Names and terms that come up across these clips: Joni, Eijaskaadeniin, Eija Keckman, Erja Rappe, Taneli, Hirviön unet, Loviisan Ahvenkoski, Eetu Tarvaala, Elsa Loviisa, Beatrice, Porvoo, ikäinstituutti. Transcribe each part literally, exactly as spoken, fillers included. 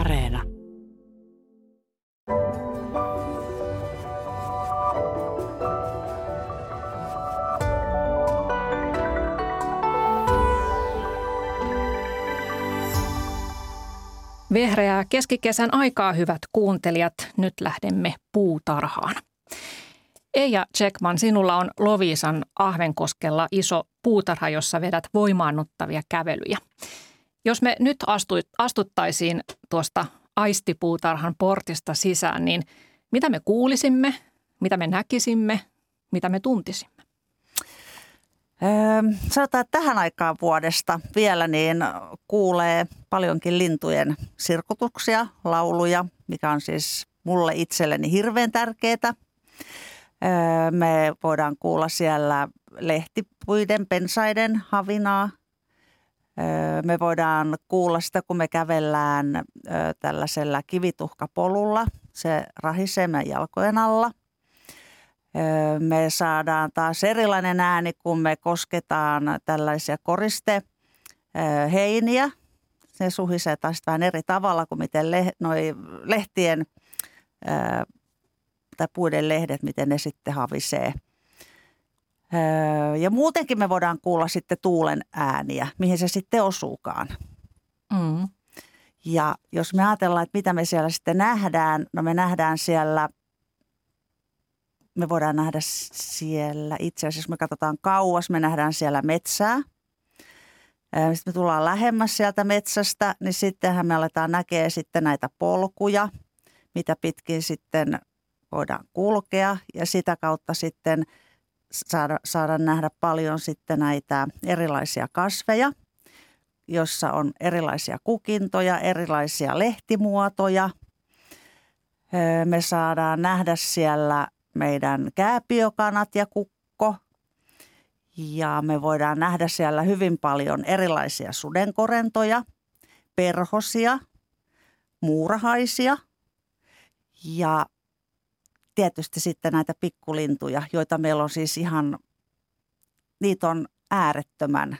Areena. Vehreää keskikesän aikaa, hyvät kuuntelijat. Nyt lähdemme puutarhaan. Eija Keckman, sinulla on Loviisan Ahvenkoskella iso puutarha, jossa vedät voimaannuttavia kävelyjä. Jos me nyt astuttaisiin tuosta aistipuutarhan portista sisään, niin mitä me kuulisimme, mitä me näkisimme, mitä me tuntisimme? Öö, sanotaan, että tähän aikaan vuodesta vielä niin kuulee paljonkin lintujen sirkutuksia, lauluja, mikä on siis mulle itselleni hirveän tärkeää. Öö, me voidaan kuulla siellä lehtipuiden, pensaiden havinaa. Me voidaan kuulla sitä, kun me kävellään tällaisella kivituhkapolulla. Se rahisee meidän jalkojen alla. Me saadaan taas erilainen ääni, kun me kosketaan tällaisia koristeheiniä. Se suhisee taas vähän eri tavalla kuin miten le- noi lehtien tai puiden lehdet, miten ne sitten havisee. Ja muutenkin me voidaan kuulla sitten tuulen ääniä, mihin se sitten osuukaan. Mm. Ja jos me ajatellaan, että mitä me siellä sitten nähdään, no me nähdään siellä, me voidaan nähdä siellä itse asiassa, me katsotaan kauas, me nähdään siellä metsää. Sitten me tullaan lähemmäs sieltä metsästä, niin sittenhän me aletaan näkee sitten näitä polkuja, mitä pitkin sitten voidaan kulkea ja sitä kautta sitten Saada, saada nähdä paljon sitten näitä erilaisia kasveja, jossa on erilaisia kukintoja, erilaisia lehtimuotoja. Me saadaan nähdä siellä meidän kääpiokanat ja kukko. Ja me voidaan nähdä siellä hyvin paljon erilaisia sudenkorentoja, perhosia, muurahaisia ja tietysti sitten näitä pikkulintuja, joita meillä on siis ihan, niitä on äärettömän,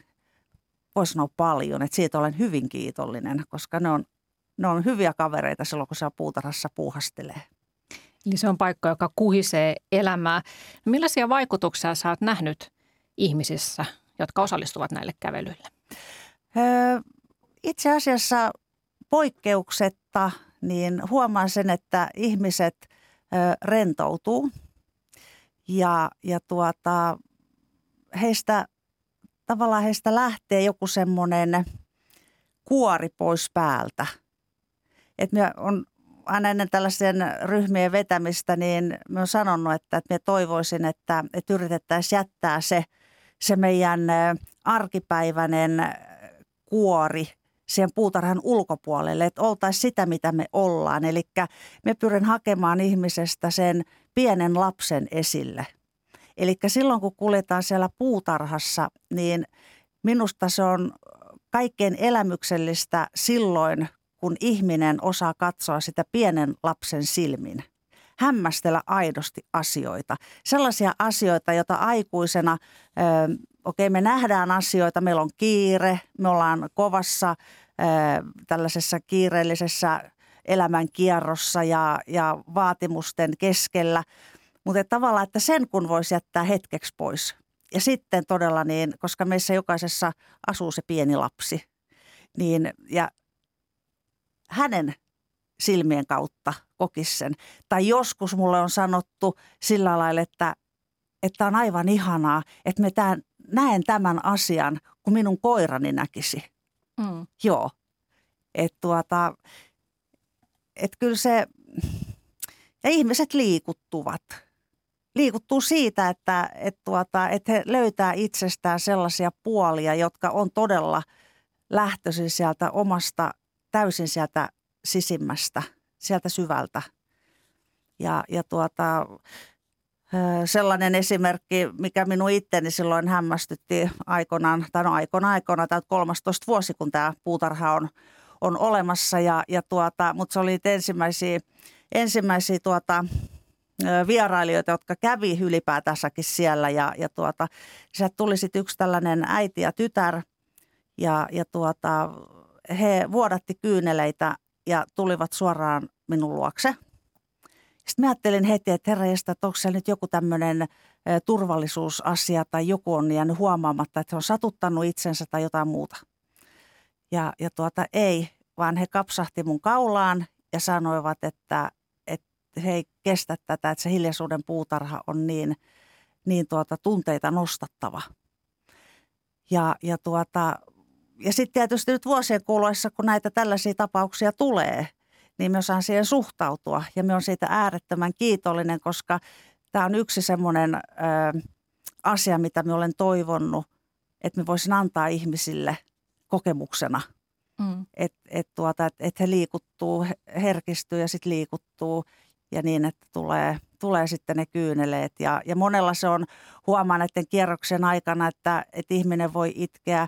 voisi sanoa paljon, että siitä olen hyvin kiitollinen, koska ne on, ne on hyviä kavereita silloin, kun se puutarhassa puuhastelee. Eli se on paikka, joka kuhisee elämää. Millaisia vaikutuksia sä oot nähnyt ihmisissä, jotka osallistuvat näille kävelyille? Öö, itse asiassa poikkeuksetta niin huomaan sen, että ihmiset rentoutuu ja, ja tuota, heistä, tavallaan heistä lähtee joku semmoinen kuori pois päältä. Et minä olen aina ennen tällaisen ryhmien vetämistä, niin minä olen sanonut, että, että minä toivoisin, että, että yritettäisiin jättää se, se meidän arkipäiväinen kuori siihen puutarhan ulkopuolelle, että oltaisiin sitä, mitä me ollaan. Eli me pyrin hakemaan ihmisestä sen pienen lapsen esille. Eli silloin, kun kuljetaan siellä puutarhassa, niin minusta se on kaikkein elämyksellistä silloin, kun ihminen osaa katsoa sitä pienen lapsen silmin. Hämmästellä aidosti asioita. Sellaisia asioita, joita aikuisena... Öö, Okei, me nähdään asioita, meillä on kiire, me ollaan kovassa äh, tällaisessa kiireellisessä elämän kierrossa ja, ja vaatimusten keskellä. Mutta tavallaan, että sen kun voisi jättää hetkeksi pois. Ja sitten todella niin, koska meissä jokaisessa asuu se pieni lapsi, niin ja hänen silmien kautta kokisi sen. Tai joskus mulle on sanottu sillä lailla, että että on aivan ihanaa, että me tämän, näen tämän asian, kun minun koirani näkisi. Mm. Joo. Että tuota, et kyllä se, ja ihmiset liikuttuvat. Liikuttuu siitä, että et tuota, et he löytää itsestään sellaisia puolia, jotka on todella lähtöisin sieltä omasta, täysin sieltä sisimmästä, sieltä syvältä. Ja, ja tuota... Sellainen esimerkki, mikä minun itteni silloin hämmästytti aikoinaan, tai no aikoina aikoina, tai kolmastoista vuosi, kun tämä puutarha on, on olemassa. Ja, ja tuota, mutta se oli ensimmäisiä, ensimmäisiä tuota, vierailijoita, jotka kävi ylipäätänsäkin siellä. Ja, ja tuota, sieltä tuli sitten yksi tällainen äiti ja tytär, ja, ja tuota, he vuodatti kyyneleitä ja tulivat suoraan minun luokse. Sitten mä ajattelin heti, että herranjestas, että onko siellä nyt joku tämmöinen turvallisuusasia tai joku on jäänyt huomaamatta, että se on satuttanut itsensä tai jotain muuta. Ja, ja tuota ei, vaan he kapsahti mun kaulaan ja sanoivat, että, että he ei kestä tätä, että se hiljaisuuden puutarha on niin, niin tuota, tunteita nostattava. Ja, ja, tuota, ja sitten tietysti nyt vuosien kuluessa, kun näitä tällaisia tapauksia tulee, niin me osaan siihen suhtautua ja me on siitä äärettömän kiitollinen, koska tämä on yksi semmoinen ö, asia, mitä me olen toivonut, että me voisin antaa ihmisille kokemuksena, mm. että et tuota, et, et he liikuttuu, herkistyy ja sitten liikuttuu ja niin, että tulee, tulee sitten ne kyyneleet. Ja, ja monella se on, huomaa näiden kierroksen aikana, että et ihminen voi itkeä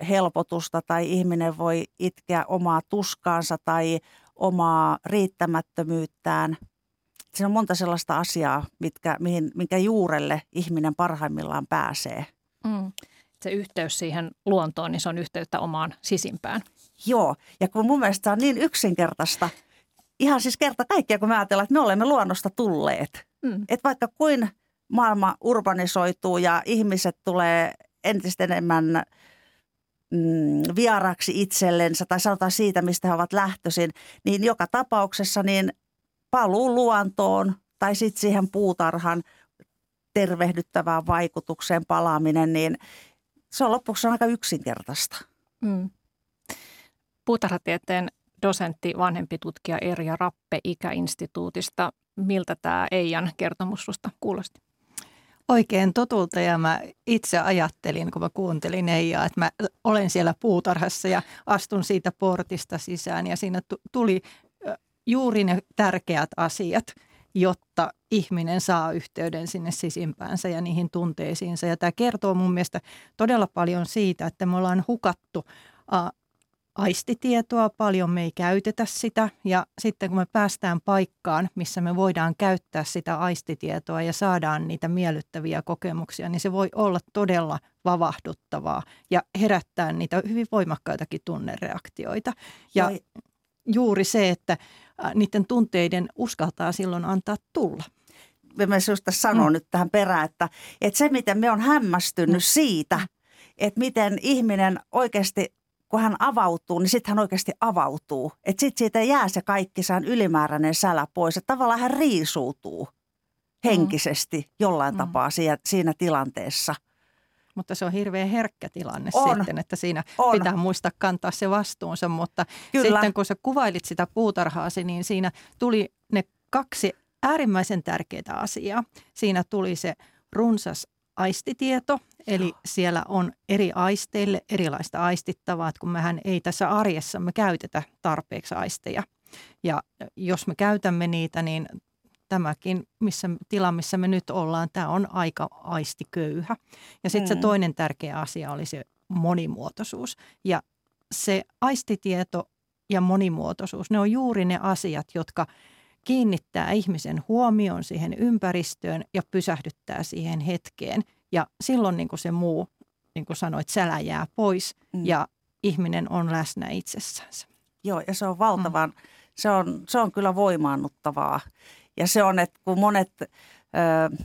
ö, helpotusta tai ihminen voi itkeä omaa tuskaansa tai omaa riittämättömyyttään. Siinä on monta sellaista asiaa, mitkä, mihin, minkä juurelle ihminen parhaimmillaan pääsee. Mm. Se yhteys siihen luontoon, niin se on yhteyttä omaan sisimpään. Joo, ja kun mun mielestä se on niin yksinkertaista, ihan siis kerta kaikkiaan, kun me ajatellaan, että me olemme luonnosta tulleet. Mm. Että vaikka kuin maailma urbanisoituu ja ihmiset tulee entistä enemmän mm, vieraksi itsellensä, tai sanotaan siitä, mistä he ovat lähtöisin, niin joka tapauksessa niin paluu luontoon tai sitten siihen puutarhan tervehdyttävään vaikutukseen palaaminen, niin se on lopuksi aika yksinkertaista. Mm. Puutarhatieteen dosentti, vanhempi tutkija Erja Rappe Ikäinstituutista. Miltä tämä Eijan kertomus susta kuulosti? Oikein totulta, ja mä itse ajattelin, kun mä kuuntelin Eijaa, että mä olen siellä puutarhassa ja astun siitä portista sisään ja siinä tuli juuri ne tärkeät asiat, jotta ihminen saa yhteyden sinne sisimpäänsä ja niihin tunteisiinsa. Ja tämä kertoo mun mielestä todella paljon siitä, että me ollaan hukattu ä, aistitietoa paljon, me ei käytetä sitä. Ja sitten kun me päästään paikkaan, missä me voidaan käyttää sitä aistitietoa ja saadaan niitä miellyttäviä kokemuksia, niin se voi olla todella vavahduttavaa ja herättää niitä hyvin voimakkaitakin tunnereaktioita. Ja Jai. Juuri se, että niiden tunteiden uskaltaa silloin antaa tulla. Mä just sanon mm. nyt tähän perään, että, että se miten me on hämmästynyt mm. siitä, että miten ihminen oikeasti, kun hän avautuu, niin sitten hän oikeasti avautuu. Että sitten siitä jää se kaikki sään ylimääräinen sälä pois. Että tavallaan hän riisuutuu henkisesti mm. jollain mm. tapaa siinä, siinä tilanteessa. Mutta se on hirveän herkkä tilanne on, sitten, että siinä on. Pitää muistaa kantaa se vastuunsa. Mutta Kyllä. sitten kun sä kuvailit sitä puutarhaasi, niin siinä tuli ne kaksi äärimmäisen tärkeää asiaa. Siinä tuli se runsas aistitieto, eli Joo. siellä on eri aisteille erilaista aistittavaa, kun mehän ei tässä arjessamme käytetä tarpeeksi aisteja. Ja jos me käytämme niitä, niin tämäkin missä, tila, missä me nyt ollaan, tämä on aika aistiköyhä. Ja sitten mm. se toinen tärkeä asia oli se monimuotoisuus. Ja se aistitieto ja monimuotoisuus, ne on juuri ne asiat, jotka kiinnittää ihmisen huomioon siihen ympäristöön ja pysähdyttää siihen hetkeen. Ja silloin niin kuin se muu, niin kuin sanoit, sälä jää pois mm. ja ihminen on läsnä itsessänsä. Joo, ja se on valtavan, mm. se on, se on kyllä voimaannuttavaa. Ja se on, että kun monet,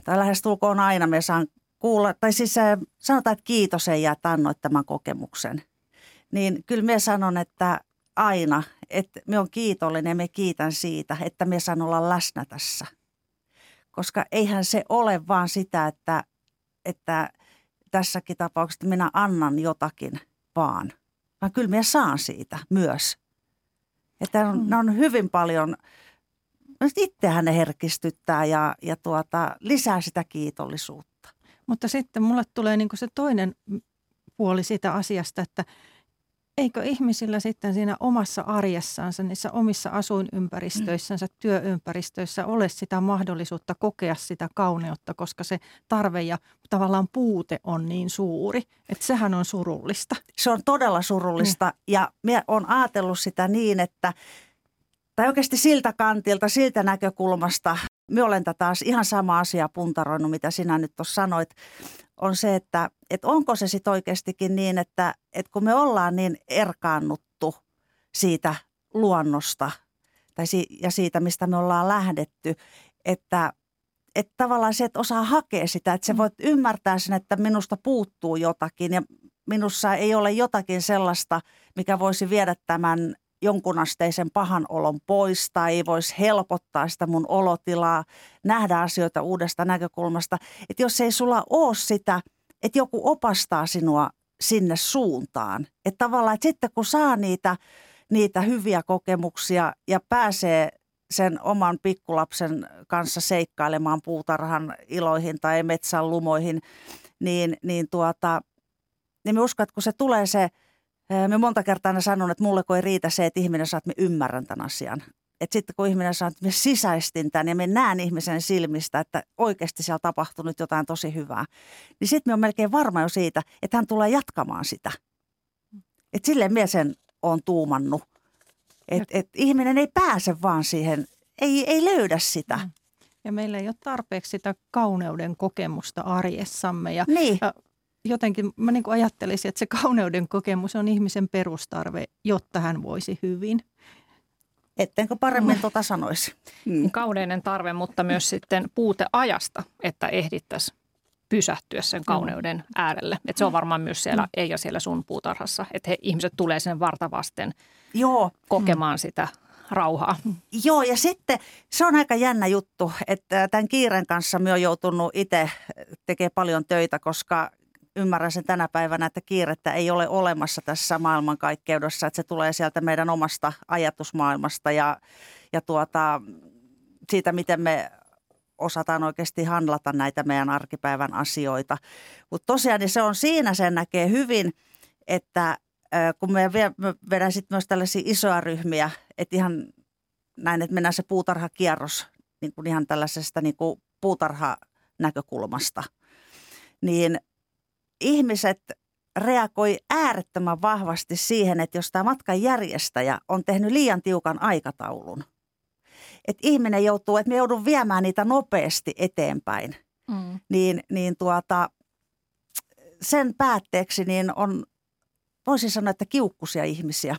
tai lähes tulkoon aina, me saan kuulla, tai siis sanotaan, että kiitos Eija, että annoit tämän kokemuksen. Niin kyllä me sanon, että aina, että me on kiitollinen ja me kiitän siitä, että me saan olla läsnä tässä. Koska eihän se ole vaan sitä, että, että tässäkin tapauksessa minä annan jotakin vaan. Vaan kyllä me saan siitä myös. Että ne on, ne on hyvin paljon... Itsehän ne herkistyttää ja, ja tuota, lisää sitä kiitollisuutta. Mutta sitten mulle tulee niin kuin se toinen puoli siitä asiasta, että eikö ihmisillä sitten siinä omassa arjessaansa, niissä omissa asuinympäristöissänsä, työympäristöissä ole sitä mahdollisuutta kokea sitä kauneutta, koska se tarve ja tavallaan puute on niin suuri, että sehän on surullista. Se on todella surullista mm. ja minä olen ajatellut sitä niin, että tai oikeasti siltä kantilta, siltä näkökulmasta, minä olen tätä taas ihan sama asia puntaroinut, mitä sinä nyt tuossa sanoit, on se, että, että onko se sitten oikeastikin niin, että, että kun me ollaan niin erkaannuttu siitä luonnosta tai si- ja siitä, mistä me ollaan lähdetty, että että tavallaan se, että osaa hakea sitä, että sä voit ymmärtää sen, että minusta puuttuu jotakin ja minussa ei ole jotakin sellaista, mikä voisi viedä tämän jonkunasteisen pahan olon pois tai ei voisi helpottaa sitä mun olotilaa, nähdä asioita uudesta näkökulmasta. Että jos ei sulla ole sitä, että joku opastaa sinua sinne suuntaan. Että tavallaan, että sitten kun saa niitä, niitä hyviä kokemuksia ja pääsee sen oman pikkulapsen kanssa seikkailemaan puutarhan iloihin tai metsän lumoihin, niin, niin, tuota, niin me uskon, että kun se tulee se, me monta kertaa aina sanon, että mulle kun ei riitä se, että ihminen saa, että me ymmärrän tämän asian. Että sitten kun ihminen saa, että me sisäistin tämän ja me näen ihmisen silmistä, että oikeasti siellä tapahtuu nyt jotain tosi hyvää, niin sitten me on melkein varma jo siitä, että hän tulee jatkamaan sitä. Että silleen minä sen olen tuumannut. Että et ihminen ei pääse vaan siihen, ei, ei löydä sitä. Ja meillä ei ole tarpeeksi sitä kauneuden kokemusta arjessamme. Ja, niin. ja jotenkin mä niin kuin ajattelisin, että se kauneuden kokemus on ihmisen perustarve, jotta hän voisi hyvin. Ettenkö paremmin tuota sanoisi. Mm. Kauneinen tarve, mutta myös sitten puute ajasta, että ehdittäisiin pysähtyä sen kauneuden äärelle. Et se on varmaan myös siellä Eija siellä sun puutarhassa, että he ihmiset tulee sen vartavasten Joo. kokemaan sitä rauhaa. Joo, ja sitten se on aika jännä juttu, että tämän kiireen kanssa minä olen joutunut itse tekemään paljon töitä, koska ymmärrän sen tänä päivänä, että kiirettä ei ole olemassa tässä maailmankaikkeudessa, että se tulee sieltä meidän omasta ajatusmaailmasta ja, ja tuota, siitä, miten me osataan oikeasti handlata näitä meidän arkipäivän asioita. Mutta tosiaan niin se on siinä, sen näkee hyvin, että kun me vedän sitten myös tällaisia isoja ryhmiä, että ihan näin, että mennään se puutarhakierros niin kuin ihan tällaisesta niin kuin puutarhanäkökulmasta, niin ihmiset reagoi äärettömän vahvasti siihen, että jos tämä matkan järjestäjä on tehnyt liian tiukan aikataulun, että ihminen joutuu, että me joudun viemään niitä nopeasti eteenpäin, mm. niin, niin tuota, sen päätteeksi niin on, voisin sanoa, että kiukkuisia ihmisiä.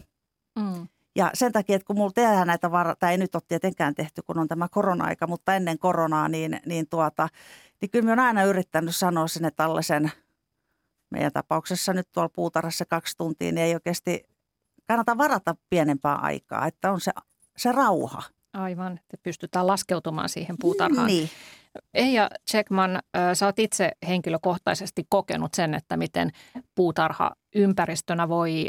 Mm. Ja sen takia, että kun mulla tehdään näitä, var- tai ei nyt ole tietenkään tehty, kun on tämä korona-aika, mutta ennen koronaa, niin, niin, tuota, niin kyllä minä olen aina yrittänyt sanoa sinne tällaisen, meidän tapauksessa nyt tuolla puutarhassa kaksi tuntia, niin ei oikeasti kannata varata pienempää aikaa, että on se, se rauha. Aivan, että pystytään laskeutumaan siihen puutarhaan. Niin. Eija Keckman, sä oot itse henkilökohtaisesti kokenut sen, että miten puutarha ympäristönä voi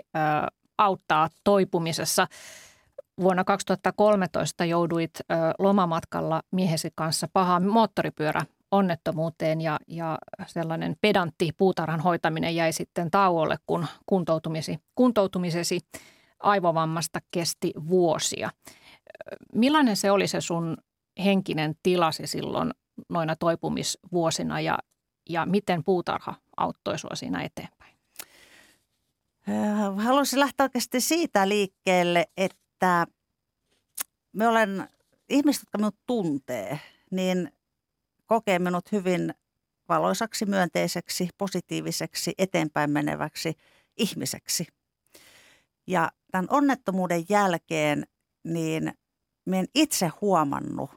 auttaa toipumisessa. Vuonna kaksituhattakolmetoista jouduit lomamatkalla miehesi kanssa pahaan moottoripyöräonnettomuuteen ja, ja sellainen pedantti puutarhan hoitaminen jäi sitten tauolle, kun kuntoutumisi, kuntoutumisesi aivovammasta kesti vuosia. Millainen se oli se sun henkinen tilasi silloin noina toipumisvuosina ja, ja miten puutarha auttoi sua siinä eteenpäin? Haluaisin lähteä oikeasti siitä liikkeelle, että me olen, ihmiset, jotka minut tuntee, niin kokee minut hyvin valoisaksi, myönteiseksi, positiiviseksi, eteenpäin meneväksi ihmiseksi. Ja tämän onnettomuuden jälkeen niin mä en itse huomannut,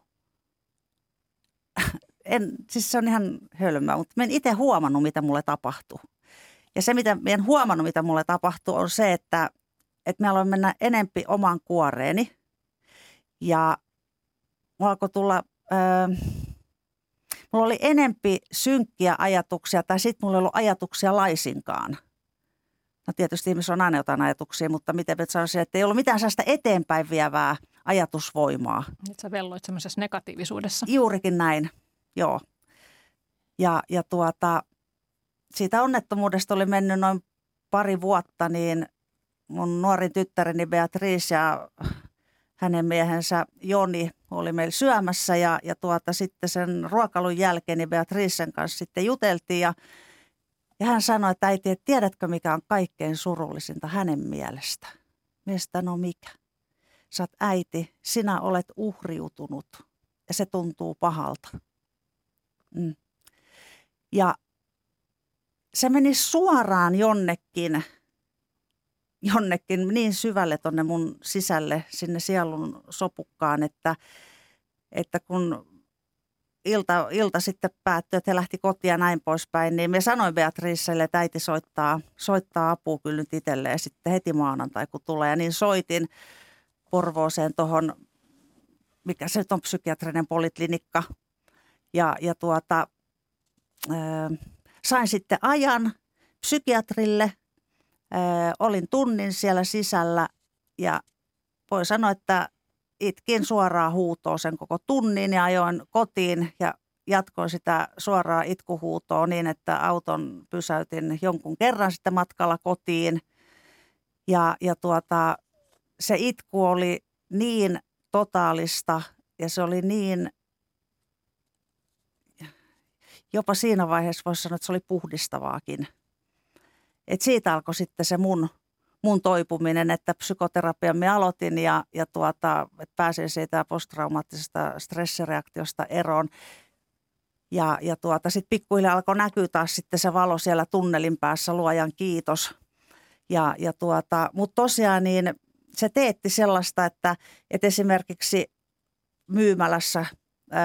en, siis se on ihan hölmää, mutta mä en itse huomannut, mitä mulle tapahtuu. Ja se, mitä mä en huomannut, mitä mulle tapahtuu, on se, että, että mä aloin mennä enempi omaan kuoreeni. Ja mulla alkoi tulla, ää, mulla oli enempi synkkiä ajatuksia, tai sitten mulla ei ollut ajatuksia laisinkaan. No tietysti ihmisillä on aina jotain ajatuksia, mutta miten sanoisin, että ei ollut mitään sellaista eteenpäin vievää ajatusvoimaa. Että sä velloit semmoisessa negatiivisuudessa. Juurikin näin, joo. Ja, ja tuota, siitä onnettomuudesta oli mennyt noin pari vuotta, niin mun nuorin tyttäreni Beatrice ja hänen miehensä Joni oli meillä syömässä. Ja, ja tuota, sitten sen ruokailun jälkeen niin Beatricen kanssa sitten juteltiin ja Ja hän sanoi, että äiti, et tiedätkö mikä on kaikkein surullisinta hänen mielestä? Miestä, no mikä? Sä oot äiti, sinä olet uhriutunut ja se tuntuu pahalta. Mm. Ja se meni suoraan jonnekin jonnekin niin syvälle tonne mun sisälle, sinne sielun sopukkaan, että, että kun ilta, ilta sitten päättyi, että he lähti kotiin ja näin poispäin, niin me sanoin Beatricelle, että äiti soittaa, soittaa apua kyllä nyt itselleen sitten heti maanantai, kun tulee. Ja niin soitin Porvooseen tuohon, mikä se nyt on, psykiatrinen poliklinikka, ja, ja tuota, ää, sain sitten ajan psykiatrille. Öö, olin tunnin siellä sisällä ja voi sanoa, että itkin suoraan huutoon sen koko tunnin ja ajoin kotiin ja jatkoin sitä suoraa itkuhuutoa niin, että auton pysäytin jonkun kerran sitten matkalla kotiin. Ja, ja tuota, se itku oli niin totaalista ja se oli niin, jopa siinä vaiheessa voisi sanoa, että se oli puhdistavaakin. Et siitä alkoi sitten se mun, mun toipuminen, että psykoterapian me aloitin ja, ja tuota, että pääsin siitä posttraumaattisesta stressireaktiosta eroon. Ja, ja tuota, sitten pikkuhiljaa alkoi näkyä taas sitten se valo siellä tunnelin päässä, luojan kiitos. Ja, ja tuota, mutta tosiaan niin se teetti sellaista, että, että esimerkiksi myymälässä ö,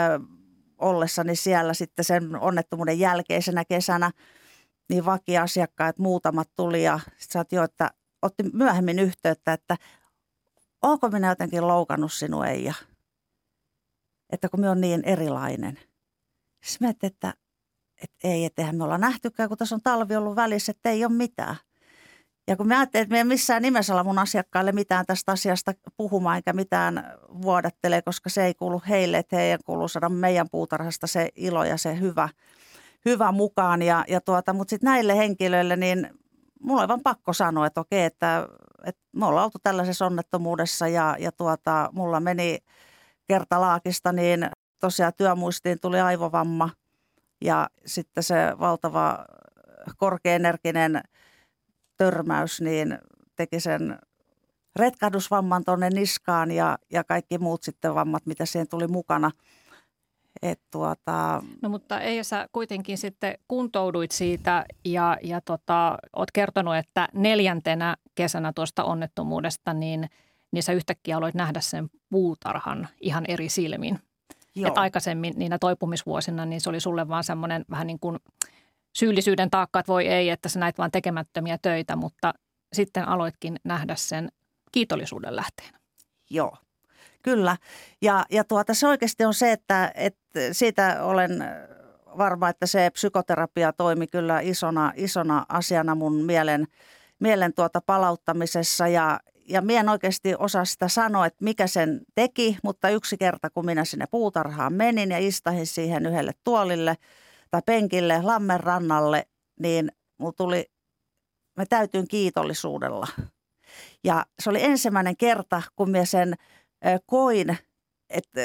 ollessani siellä sitten sen onnettomuuden jälkeisenä kesänä, niin vakiasiakkaat muutamat tuli ja sitten jo, että otti myöhemmin yhteyttä, että oonko minä jotenkin loukannut sinua, Eija? Että kun minä olen niin erilainen. Siis mä ajattelin, että, että ei, etteihän me olla nähtykään, kun tässä on talvi ollut välissä, että ei ole mitään. Ja kun mä ajattelin, että minä en missään nimessä olla mun asiakkaille mitään tästä asiasta puhumaan, enkä mitään vuodattelee, koska se ei kuulu heille, että heidän kuuluu saada meidän puutarhasta se ilo ja se hyvä. Hyvä mukaan, ja, ja tuota, mutta sitten näille henkilöille, niin mulla on vaan pakko sanoa, että okei, että, että me ollaan oltu tällaisessa onnettomuudessa, ja, ja tuota, mulla meni kertalaakista, niin tosiaan työmuistiin tuli aivovamma, ja sitten se valtava korkeaenerginen törmäys, niin teki sen retkahdusvamman tuonne niskaan, ja, ja kaikki muut sitten vammat, mitä siihen tuli mukana. Et tuota... No mutta Eija, sä kuitenkin sitten kuntouduit siitä ja, ja tota, oot kertonut, että neljäntenä kesänä tuosta onnettomuudesta, niin, niin sä yhtäkkiä aloit nähdä sen puutarhan ihan eri silmin. Että aikaisemmin niinä toipumisvuosina niin se oli sulle vaan semmoinen vähän niin kuin syyllisyyden taakka, että voi ei, että sä näit vaan tekemättömiä töitä, mutta sitten aloitkin nähdä sen kiitollisuuden lähteenä. Joo. Kyllä. Ja, ja tuota, se oikeasti on se, että, että siitä olen varma, että se psykoterapia toimi kyllä isona, isona asiana mun mielen, mielen tuota palauttamisessa. Ja, ja minä en oikeasti osaa sitä sanoa, että mikä sen teki, mutta yksi kerta kun minä sinne puutarhaan menin ja istahin siihen yhdelle tuolille tai penkille lammen rannalle, niin mulla tuli, mä täytyin kiitollisuudella. Ja se oli ensimmäinen kerta, kun minä sen... koin, että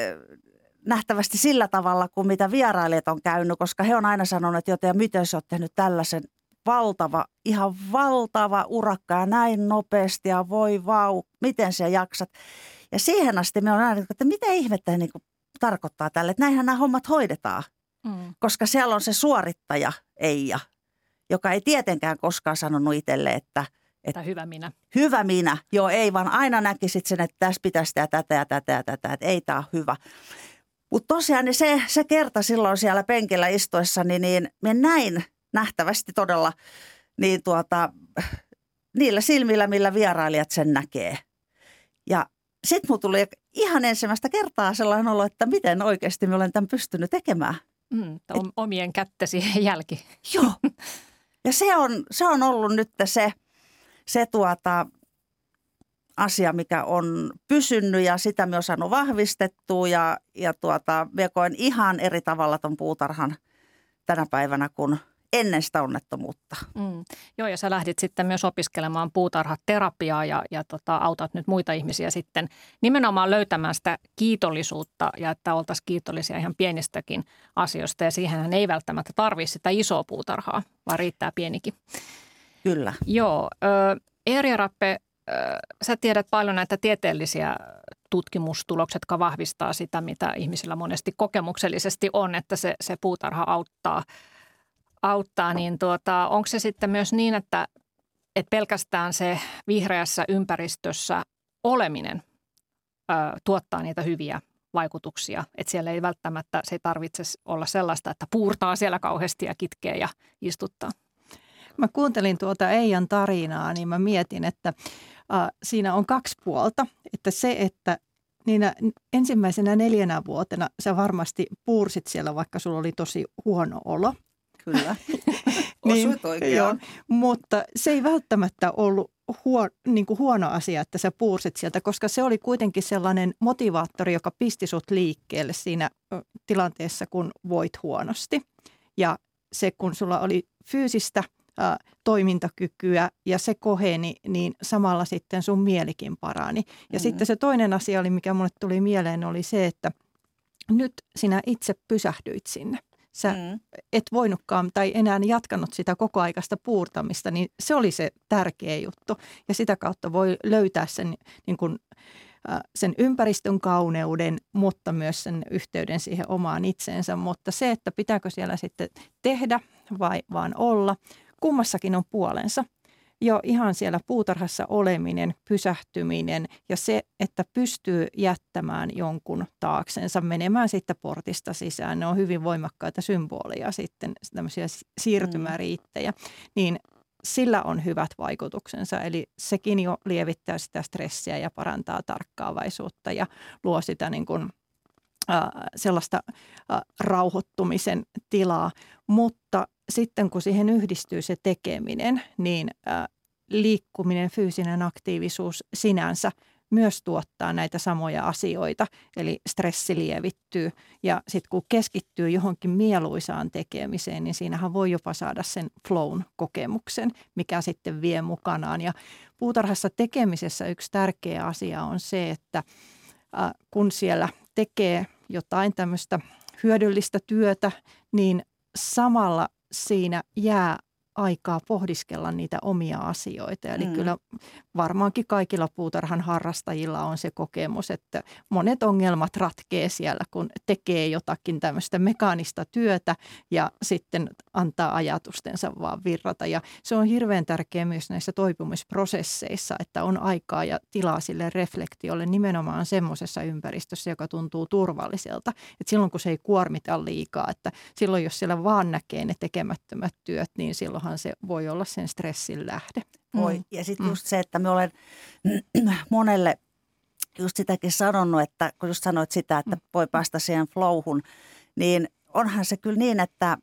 nähtävästi sillä tavalla, kuin mitä vierailijat on käynyt, koska he on aina sanonut, että joten miten sä oot tehnyt tällaisen valtava, ihan valtava urakka ja näin nopeasti ja voi vau, miten sä jaksat. Ja siihen asti me on aina, että mitä ihmettä niin kuin tarkoittaa tälle, että näinhän nämä hommat hoidetaan, mm. koska siellä on se suorittaja Eija, joka ei tietenkään koskaan sanonut itselle, että Että hyvä minä. Hyvä minä. Joo, ei vaan aina näkisit sen, että tässä pitäisi sitä tätä ja tätä ja tätä, että ei tämä ole hyvä. Mutta tosiaan niin se, se kerta silloin siellä penkillä istuessani, niin minä näin nähtävästi todella niin tuota, niillä silmillä, millä vierailijat sen näkee. Ja sitten minulle tuli ihan ensimmäistä kertaa sellainen olo, että miten oikeasti minä olen tämän pystynyt tekemään. Mm, Et, omien kättesi jälki. Joo. Ja se on, se on ollut nyt se... Se tuota, asia, mikä on pysynyt ja sitä me on saanut vahvistettua ja, ja tuota, me koen ihan eri tavalla ton puutarhan tänä päivänä kuin ennen sitä onnettomuutta. Mm. Joo, ja sä lähdit sitten myös opiskelemaan puutarhaterapiaa ja, ja tota, autat nyt muita ihmisiä sitten nimenomaan löytämään sitä kiitollisuutta ja että oltaisiin kiitollisia ihan pienistäkin asioista ja siihenhän ei välttämättä tarvitse sitä isoa puutarhaa, vaan riittää pienikin. Kyllä. Joo. Erja Rappe, sä tiedät paljon näitä tieteellisiä tutkimustuloksia, jotka vahvistaa sitä, mitä ihmisillä monesti kokemuksellisesti on, että se, se puutarha auttaa. auttaa. Niin tuota, onko se sitten myös niin, että että pelkästään se vihreässä ympäristössä oleminen ö, tuottaa niitä hyviä vaikutuksia. Että siellä ei välttämättä, se ei tarvitse olla sellaista, että puurtaa siellä kauheasti ja kitkee ja istuttaa. Mä kuuntelin tuota Eijan tarinaa, niin mä mietin, että äh, siinä on kaksi puolta. Että se, että niinä ensimmäisenä neljänä vuotena sä varmasti puursit siellä, vaikka sulla oli tosi huono olo. Kyllä, osuit oikeaan. Niin, mutta se ei välttämättä ollut huo, niin kuin huono asia, että sä puursit sieltä, koska se oli kuitenkin sellainen motivaattori, joka pisti sut liikkeelle siinä tilanteessa, kun voit huonosti. Ja se, kun sulla oli fyysistä ä, toimintakykyä ja se koheni, niin samalla sitten sun mielikin parani. Ja mm-hmm. sitten se toinen asia, oli, mikä mulle tuli mieleen, oli se, että nyt sinä itse pysähdyit sinne. Sä mm. et voinutkaan tai enää jatkanut sitä kokoaikaista puurtamista, niin se oli se tärkeä juttu. Ja sitä kautta voi löytää sen, niin kun, äh, sen ympäristön kauneuden, mutta myös sen yhteyden siihen omaan itseensä. Mutta se, että pitääkö siellä sitten tehdä vai vaan olla, kummassakin on puolensa. Jo ihan siellä puutarhassa oleminen, pysähtyminen ja se, että pystyy jättämään jonkun taaksensa, menemään sitten portista sisään. Ne on hyvin voimakkaita symboleja sitten, tämmöisiä siirtymäriittejä, mm. niin sillä on hyvät vaikutuksensa. Eli sekin jo lievittää sitä stressiä ja parantaa tarkkaavaisuutta ja luo sitä niin kuin, äh, sellaista äh, rauhoittumisen tilaa, mutta sitten kun siihen yhdistyy se tekeminen, niin äh, liikkuminen, fyysinen aktiivisuus sinänsä myös tuottaa näitä samoja asioita. Eli stressi lievittyy ja sitten kun keskittyy johonkin mieluisaan tekemiseen, niin siinähän voi jopa saada sen flown kokemuksen, mikä sitten vie mukanaan. Ja puutarhassa tekemisessä yksi tärkeä asia on se, että äh, kun siellä tekee jotain tämmöistä hyödyllistä työtä, niin samalla siinä jää aikaa pohdiskella niitä omia asioita. Eli mm. kyllä varmaankin kaikilla puutarhan harrastajilla on se kokemus, että monet ongelmat ratkee siellä, kun tekee jotakin tämmöistä mekaanista työtä ja sitten antaa ajatustensa vaan virrata. Ja se on hirveän tärkeää myös näissä toipumisprosesseissa, että on aikaa ja tilaa sille reflektiolle nimenomaan semmoisessa ympäristössä, joka tuntuu turvalliselta. Että silloin, kun se ei kuormita liikaa, että silloin, jos siellä vaan näkee ne tekemättömät työt, niin silloin se voi olla sen stressin lähde. Voi. Mm. Ja sitten just se, että me olen monelle just sitäkin sanonut, että kun just sanoit sitä, että voi päästä siihen flowhun, niin onhan se kyllä niin, että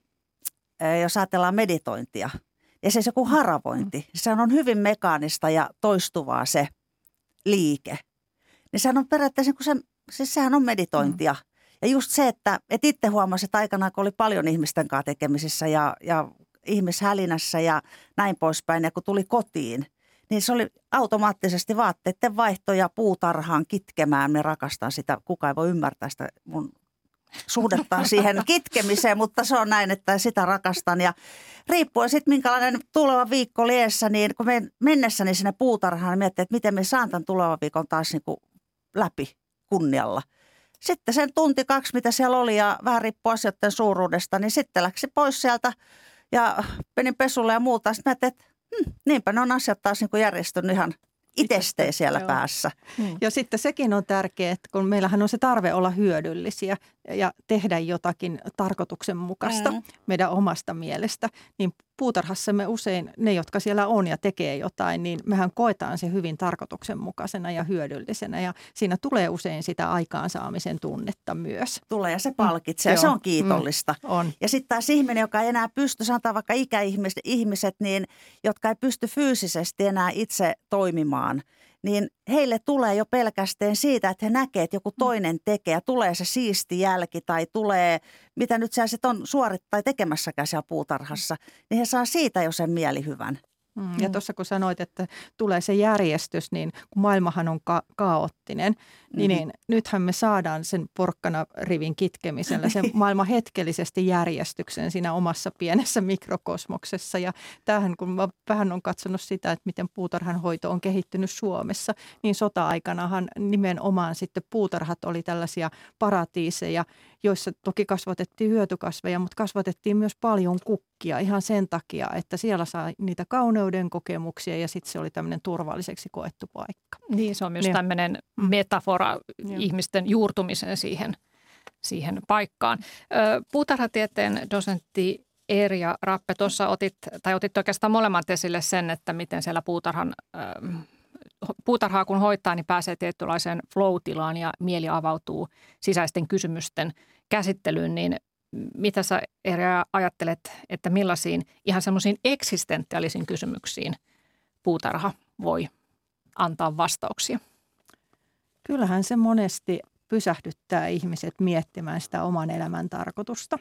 jos ajatellaan meditointia ja se joku haravointi, niin se on hyvin mekaanista ja toistuvaa se liike. Niin sehän on periaatteessa, kun se, siis sehän on meditointia. Ja just se, että et itse huomasin, että aikanaan kun oli paljon ihmisten kanssa tekemisissä ja, ja ihmishälinässä ja näin poispäin. Ja kun tuli kotiin, niin se oli automaattisesti vaatteiden vaihtoja puutarhaan kitkemään. Me rakastan sitä. Kuka ei voi ymmärtää sitä mun suhdettaan siihen kitkemiseen, mutta se on näin, että sitä rakastan. Ja riippuen sitten, minkälainen tuleva viikko oli edessä, niin kun me mennessäni sinne puutarhaan, niin miettii, että miten me saan tämän tulevan viikon taas niin kuin läpi kunnialla. Sitten sen tunti kaksi, mitä siellä oli, ja vähän riippuu asioiden suuruudesta, niin sitten läksi pois sieltä. Ja menin pesulle ja muuta. Sitten mä ajattelin, että hm, niinpä ne on asiat taas niin kuin järjestynyt ihan itsestään siellä Joo. päässä. Mm. Ja sitten sekin on tärkeää, että kun meillähän on se tarve olla hyödyllisiä ja tehdä jotakin tarkoituksenmukaista mm. meidän omasta mielestä, niin puutarhassa me usein, ne jotka siellä on ja tekee jotain, niin mehän koetaan se hyvin tarkoituksenmukaisena ja hyödyllisenä. Ja siinä tulee usein sitä aikaansaamisen tunnetta myös. Tulee ja se palkitsee, mm. se on kiitollista. Mm. On. Ja sitten taas ihminen, joka ei enää pysty, sanotaan vaikka ikäihmiset, niin, jotka ei pysty fyysisesti enää itse toimimaan, niin heille tulee jo pelkästään siitä, että he näkee, että joku toinen tekee ja tulee se siisti jälki tai tulee, mitä nyt siellä sitten on suorittaa tekemässäkään siellä puutarhassa, niin he saa siitä jo sen mielihyvän. Ja tuossa kun sanoit, että tulee se järjestys, niin kun maailmahan on ka- kaoottinen automaattinen, niin, mm-hmm. niin nythän me saadaan sen porkkanarivin kitkemisellä sen maailman hetkellisesti järjestyksen siinä omassa pienessä mikrokosmoksessa. Ja tämähän, kun mä vähän on katsonut sitä, että miten puutarhanhoito on kehittynyt Suomessa, niin sota-aikanahan nimenomaan sitten puutarhat oli tällaisia paratiiseja, joissa toki kasvatettiin hyötykasveja, mutta kasvatettiin myös paljon kukkia ihan sen takia, että siellä sai niitä kauneuden kokemuksia ja sitten se oli tämmöinen turvalliseksi koettu paikka. Niin, se on myös tämmöinen metafora ja ihmisten juurtumisen siihen, siihen paikkaan. Puutarhatieteen dosentti Erja Rappe, tuossa otit, tai otit oikeastaan molemmat esille sen, että miten siellä puutarhan... Puutarhaa kun hoitaa, niin pääsee tietynlaiseen flow-tilaan ja mieli avautuu sisäisten kysymysten käsittelyyn. Niin mitä sä, Erja, ajattelet, että millaisiin ihan semmoisiin eksistentiaalisiin kysymyksiin puutarha voi antaa vastauksia? Kyllähän se monesti pysähdyttää ihmiset miettimään sitä oman elämän tarkoitusta.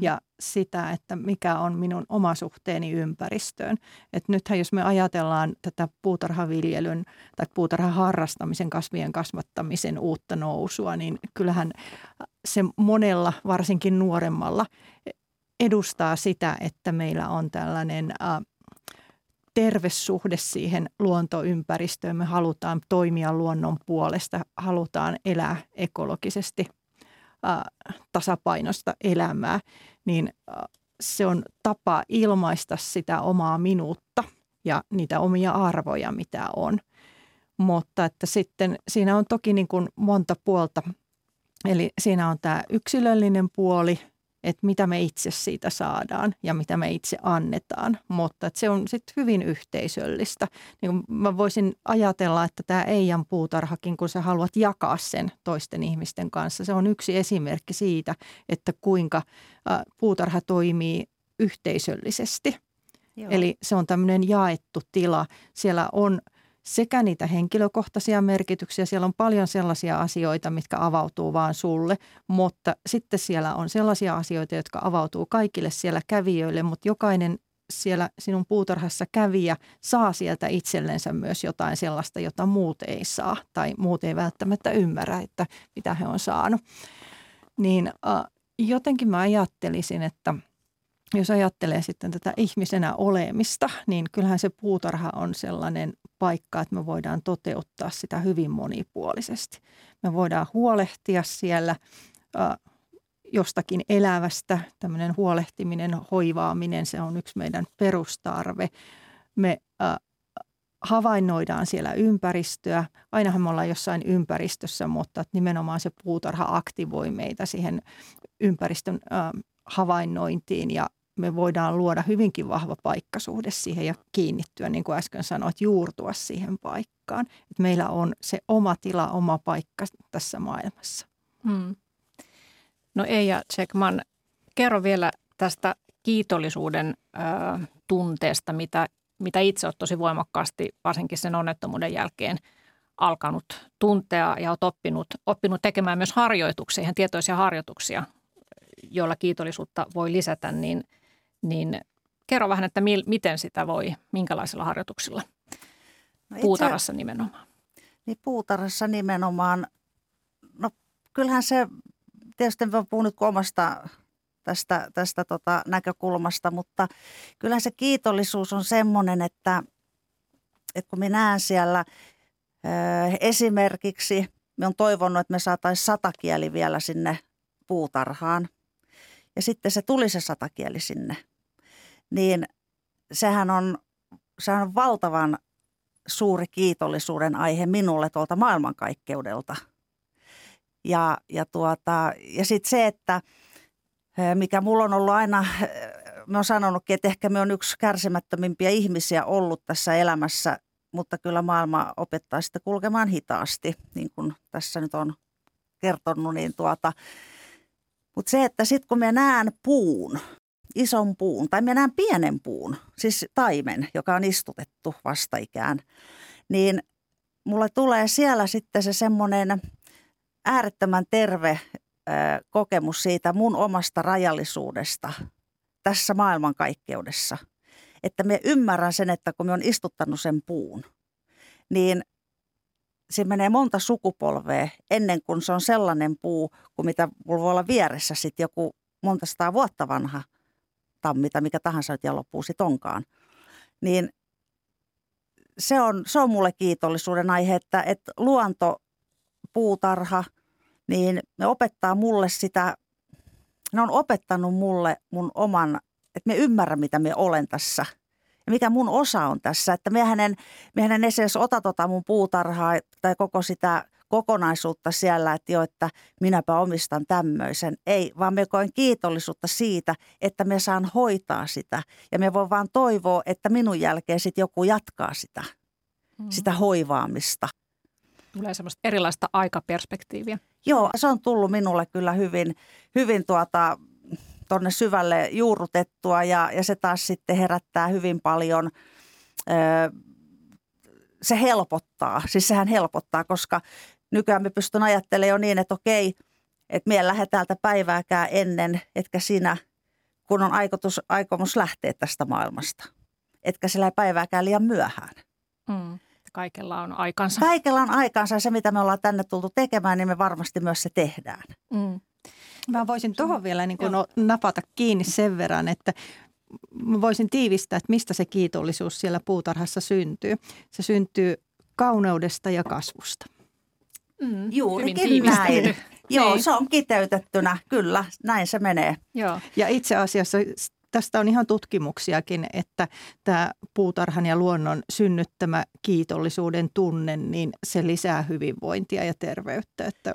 Ja sitä, että mikä on minun oma suhteeni ympäristöön. Että nythän jos me ajatellaan tätä puutarhaviljelyn tai puutarhaharrastamisen, kasvien kasvattamisen uutta nousua, niin kyllähän se monella, varsinkin nuoremmalla, edustaa sitä, että meillä on tällainen terve suhde siihen luontoympäristöön. Me halutaan toimia luonnon puolesta, halutaan elää ekologisesti tasapainosta elämää, niin se on tapa ilmaista sitä omaa minuutta ja niitä omia arvoja, mitä on. Mutta että sitten siinä on toki niin kuin monta puolta. Eli siinä on tämä yksilöllinen puoli, että mitä me itse siitä saadaan ja mitä me itse annetaan. Mutta että se on sitten hyvin yhteisöllistä. Niin mä voisin ajatella, että tämä Eijan puutarhakin, kun sä haluat jakaa sen toisten ihmisten kanssa, se on yksi esimerkki siitä, että kuinka puutarha toimii yhteisöllisesti. Joo. Eli se on tämmöinen jaettu tila. Siellä on sekä niitä henkilökohtaisia merkityksiä, siellä on paljon sellaisia asioita, mitkä avautuu vaan sulle, mutta sitten siellä on sellaisia asioita, jotka avautuu kaikille siellä kävijöille, mutta jokainen siellä sinun puutarhassa kävijä saa sieltä itsellensä myös jotain sellaista, jota muut ei saa tai muut ei välttämättä ymmärrä, että mitä he on saanut. Niin äh, jotenkin mä ajattelisin, että jos ajattelee sitten tätä ihmisenä olemista, niin kyllähän se puutarha on sellainen paikka, että me voidaan toteuttaa sitä hyvin monipuolisesti. Me voidaan huolehtia siellä äh, jostakin elävästä, tämmöinen huolehtiminen, hoivaaminen, se on yksi meidän perustarve. Me äh, havainnoidaan siellä ympäristöä. Ainahan me ollaan jossain ympäristössä, mutta nimenomaan se puutarha aktivoi meitä siihen ympäristön äh, havainnointiin ja me voidaan luoda hyvinkin vahva paikkasuhde siihen ja kiinnittyä, niin kuin äsken sanoit, juurtua siihen paikkaan. Et meillä on se oma tila, oma paikka tässä maailmassa. Mm. No Eija Keckman, kerro vielä tästä kiitollisuuden äh, tunteesta, mitä, mitä itse olet tosi voimakkaasti varsinkin sen onnettomuuden jälkeen alkanut tuntea ja olet oppinut, oppinut tekemään myös harjoituksia, ihan tietoisia harjoituksia, jolla kiitollisuutta voi lisätä, niin, niin kerro vähän, että mi, miten sitä voi, minkälaisilla harjoituksilla? No puutarhassa nimenomaan. Niin puutarhassa nimenomaan, no kyllähän se, tietysti en puhu nyt omasta tästä, tästä tota näkökulmasta, mutta kyllähän se kiitollisuus on semmoinen, että, että kun minä näen siellä äh, esimerkiksi, minä olen toivonut, että me saataisiin satakieli vielä sinne puutarhaan. Ja sitten se tuli se satakieli sinne, niin sehän on, sehän on valtavan suuri kiitollisuuden aihe minulle tuolta maailmankaikkeudelta. Ja, ja, tuota, ja sitten se, että mikä mulla on ollut aina, mä oon sanonutkin, että ehkä me on yksi kärsimättömimpiä ihmisiä ollut tässä elämässä, mutta kyllä maailma opettaa sitä kulkemaan hitaasti, niin kuin tässä nyt on kertonut, niin tuota... Mutta se, että sitten kun minä näen puun, ison puun, tai minä näen pienen puun, siis taimen, joka on istutettu vastaikään, niin mulla tulee siellä sitten se semmoinen äärettömän terve ö, kokemus siitä mun omasta rajallisuudesta tässä maailmankaikkeudessa. Että minä ymmärrän sen, että kun minä olen istuttanut sen puun, niin se menee monta sukupolvea ennen kuin se on sellainen puu, kuin mitä mulla voi olla vieressä sitten joku monta sataa vuotta vanha tammi tai mikä tahansa jalopuu sitten onkaan. Niin se on, se on mulle kiitollisuuden aihe, että, että luonto, puutarha, niin ne opettaa mulle sitä, ne on opettanut mulle mun oman, että me ymmärrän mitä me olen tässä. Ja mikä mun osa on tässä, että miehän en, en edes ota tota mun puutarhaa tai koko sitä kokonaisuutta siellä, että jo, että minäpä omistan tämmöisen. Ei, vaan me koen kiitollisuutta siitä, että me saan hoitaa sitä. Ja me voi vaan toivoa, että minun jälkeen sitten joku jatkaa sitä, mm-hmm. sitä hoivaamista. Tulee semmoista erilaista aikaperspektiiviä. Joo, se on tullut minulle kyllä hyvin, hyvin tuota... tuonne syvälle juurrutettua ja, ja se taas sitten herättää hyvin paljon, öö, se helpottaa, siis sehän helpottaa, koska nykyään me pystyn ajattelemaan jo niin, että okei, että mie en lähde täältä päivääkään ennen, etkä sinä, kun on aikotus, aikomus lähteä tästä maailmasta, etkä sillä ei päivääkään liian myöhään. Mm, kaikella on aikansa. Kaikella on aikansa ja se, mitä me ollaan tänne tultu tekemään, niin me varmasti myös se tehdään. Mm. Mä voisin tuohon vielä niin kuin napata kiinni sen verran, että voisin tiivistää, että mistä se kiitollisuus siellä puutarhassa syntyy. Se syntyy kauneudesta ja kasvusta. Mm, juurikin näin. Joo, se on kiteytettynä. Kyllä, näin se menee. Joo. Ja itse asiassa tästä on ihan tutkimuksiakin, että tämä puutarhan ja luonnon synnyttämä kiitollisuuden tunne, niin se lisää hyvinvointia ja terveyttä, että...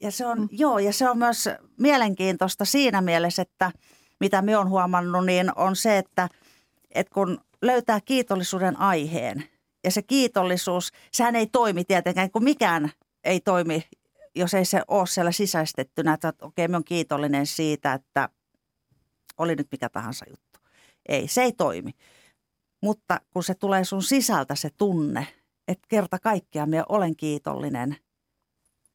Ja se on, mm. joo, ja se on myös mielenkiintoista siinä mielessä, että mitä me on huomannut, niin on se, että, että kun löytää kiitollisuuden aiheen ja se kiitollisuus, sehän ei toimi tietenkään, kun mikään ei toimi, jos ei se ole siellä sisäistettynä, että okei, okay, me on kiitollinen siitä, että oli nyt mikä tahansa juttu. Ei, se ei toimi. Mutta kun se tulee sun sisältä se tunne, että kerta kaikkiaan me olen kiitollinen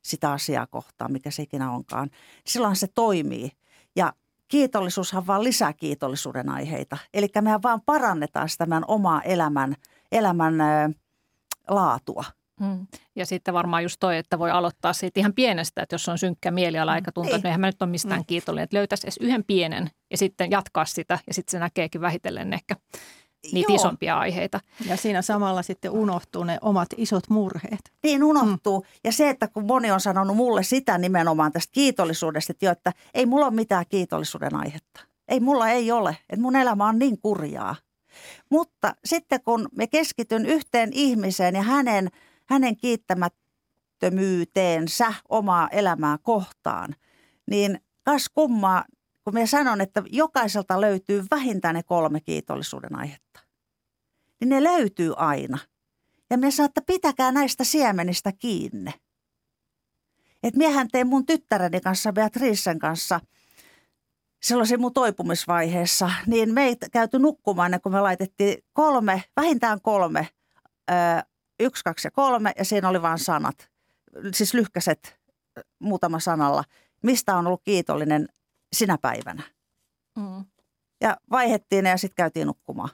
sitä asiaa kohtaan, mikä se ikinä onkaan. Silloin se toimii. Ja kiitollisuushan vaan lisää kiitollisuuden aiheita. Eli mehän vaan parannetaan sitä meidän omaa elämän, elämän ää, laatua. Hmm. Ja sitten varmaan just toi, että voi aloittaa siitä ihan pienestä, että jos on synkkä mieliala, eikä tuntuu, että eihän mä nyt ole mistään hmm. kiitollinen. Että löytäisi edes yhden pienen ja sitten jatkaa sitä ja sitten se näkeekin vähitellen ehkä niitä Joo. isompia aiheita. Ja siinä samalla sitten unohtuu ne omat isot murheet. Niin unohtuu. Mm. Ja se, että kun moni on sanonut mulle sitä nimenomaan tästä kiitollisuudesta, että, jo, että ei mulla ole mitään kiitollisuuden aihetta. Ei mulla ei ole. Että mun elämä on niin kurjaa. Mutta sitten kun me keskityn yhteen ihmiseen ja hänen, hänen kiittämättömyyteensä omaa elämää kohtaan, niin kas kummaa, kun minä sanon, että jokaiselta löytyy vähintään ne kolme kiitollisuuden aihetta, niin ne löytyy aina. Ja minä sanon, että pitäkää näistä siemenistä kiinni. Että minähän tein mun tyttäreni kanssa, Beatricen kanssa, sellaisen mun toipumisvaiheessa, niin me ei käyty nukkumaan, kun me laitettiin kolme, vähintään kolme, ö, yksi, kaksi ja kolme, ja siinä oli vain sanat, siis lyhkäset muutama sanalla, mistä on ollut kiitollinen sinä päivänä. Mm. Ja vaihettiin ne ja sitten käytiin nukkumaan.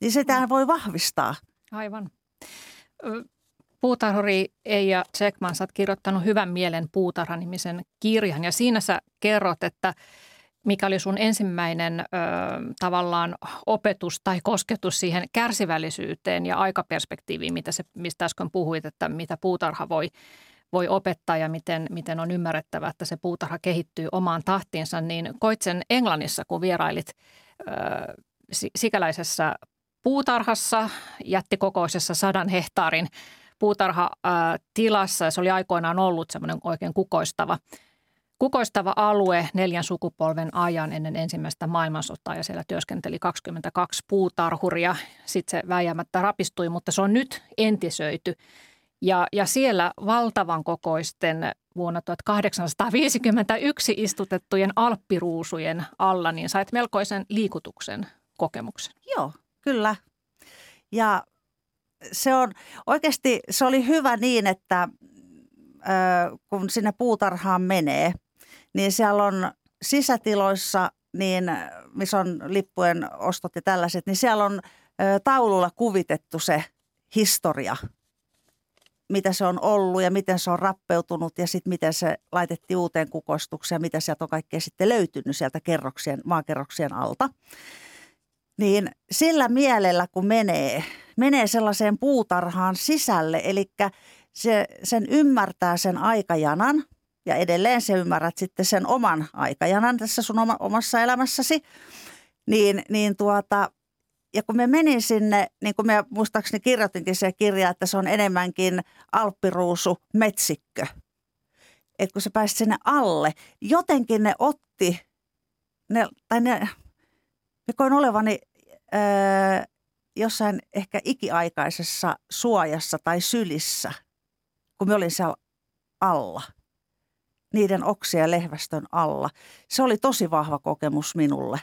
Niin sitähän mm. voi vahvistaa. Aivan. Puutarhuri Eija Keckman, sä oot kirjoittanut Hyvän mielen puutarha-nimisen kirjan. Ja siinä sä kerrot, että mikä oli sun ensimmäinen ö, tavallaan opetus tai kosketus siihen kärsivällisyyteen ja aikaperspektiiviin, mitä se, mistä äsken puhuit, että mitä puutarha voi voi opettaa ja miten, miten on ymmärrettävä, että se puutarha kehittyy omaan tahtiinsa, niin koit sen Englannissa, kun vierailit ö, sikäläisessä puutarhassa, jättikokoisessa sadan hehtaarin puutarhatilassa. Se oli aikoinaan ollut semmoinen oikein kukoistava, kukoistava alue neljän sukupolven ajan ennen ensimmäistä maailmansotaa, ja siellä työskenteli kaksikymmentäkaksi puutarhuria. Sitten se vääjäämättä rapistui, mutta se on nyt entisöity. Ja, ja siellä valtavan kokoisten vuonna tuhatkahdeksansataaviisikymmentäyksi istutettujen alppiruusujen alla, niin sait melkoisen liikutuksen kokemuksen. Joo, kyllä. Ja se on oikeasti, se oli hyvä niin, että ö, kun sinne puutarhaan menee, niin siellä on sisätiloissa, niin, missä on lippujen ostot ja tällaiset, niin siellä on ö, taululla kuvitettu se historia. mitä se on ollut ja miten se on rappeutunut ja sitten miten se laitettiin uuteen kukoistukseen ja mitä sieltä on kaikkea sitten löytynyt sieltä kerroksien, maakerroksien alta. Niin sillä mielellä, kun menee, menee sellaiseen puutarhaan sisälle, eli se, sen ymmärtää sen aikajanan ja edelleen se ymmärrät sitten sen oman aikajanan tässä sun oma, omassa elämässäsi, niin, niin tuota... Ja kun me menin sinne, niin kuin minä muistaakseni kirjoitinkin se kirja, että se on enemmänkin alppiruusu metsikkö. Että kun se pääsi sinne alle, jotenkin ne otti, ne, tai ne, ne koin olevani öö, jossain ehkä ikiaikaisessa suojassa tai sylissä, kun minä olin siellä alla, niiden oksien ja lehvästön alla. Se oli tosi vahva kokemus minulle.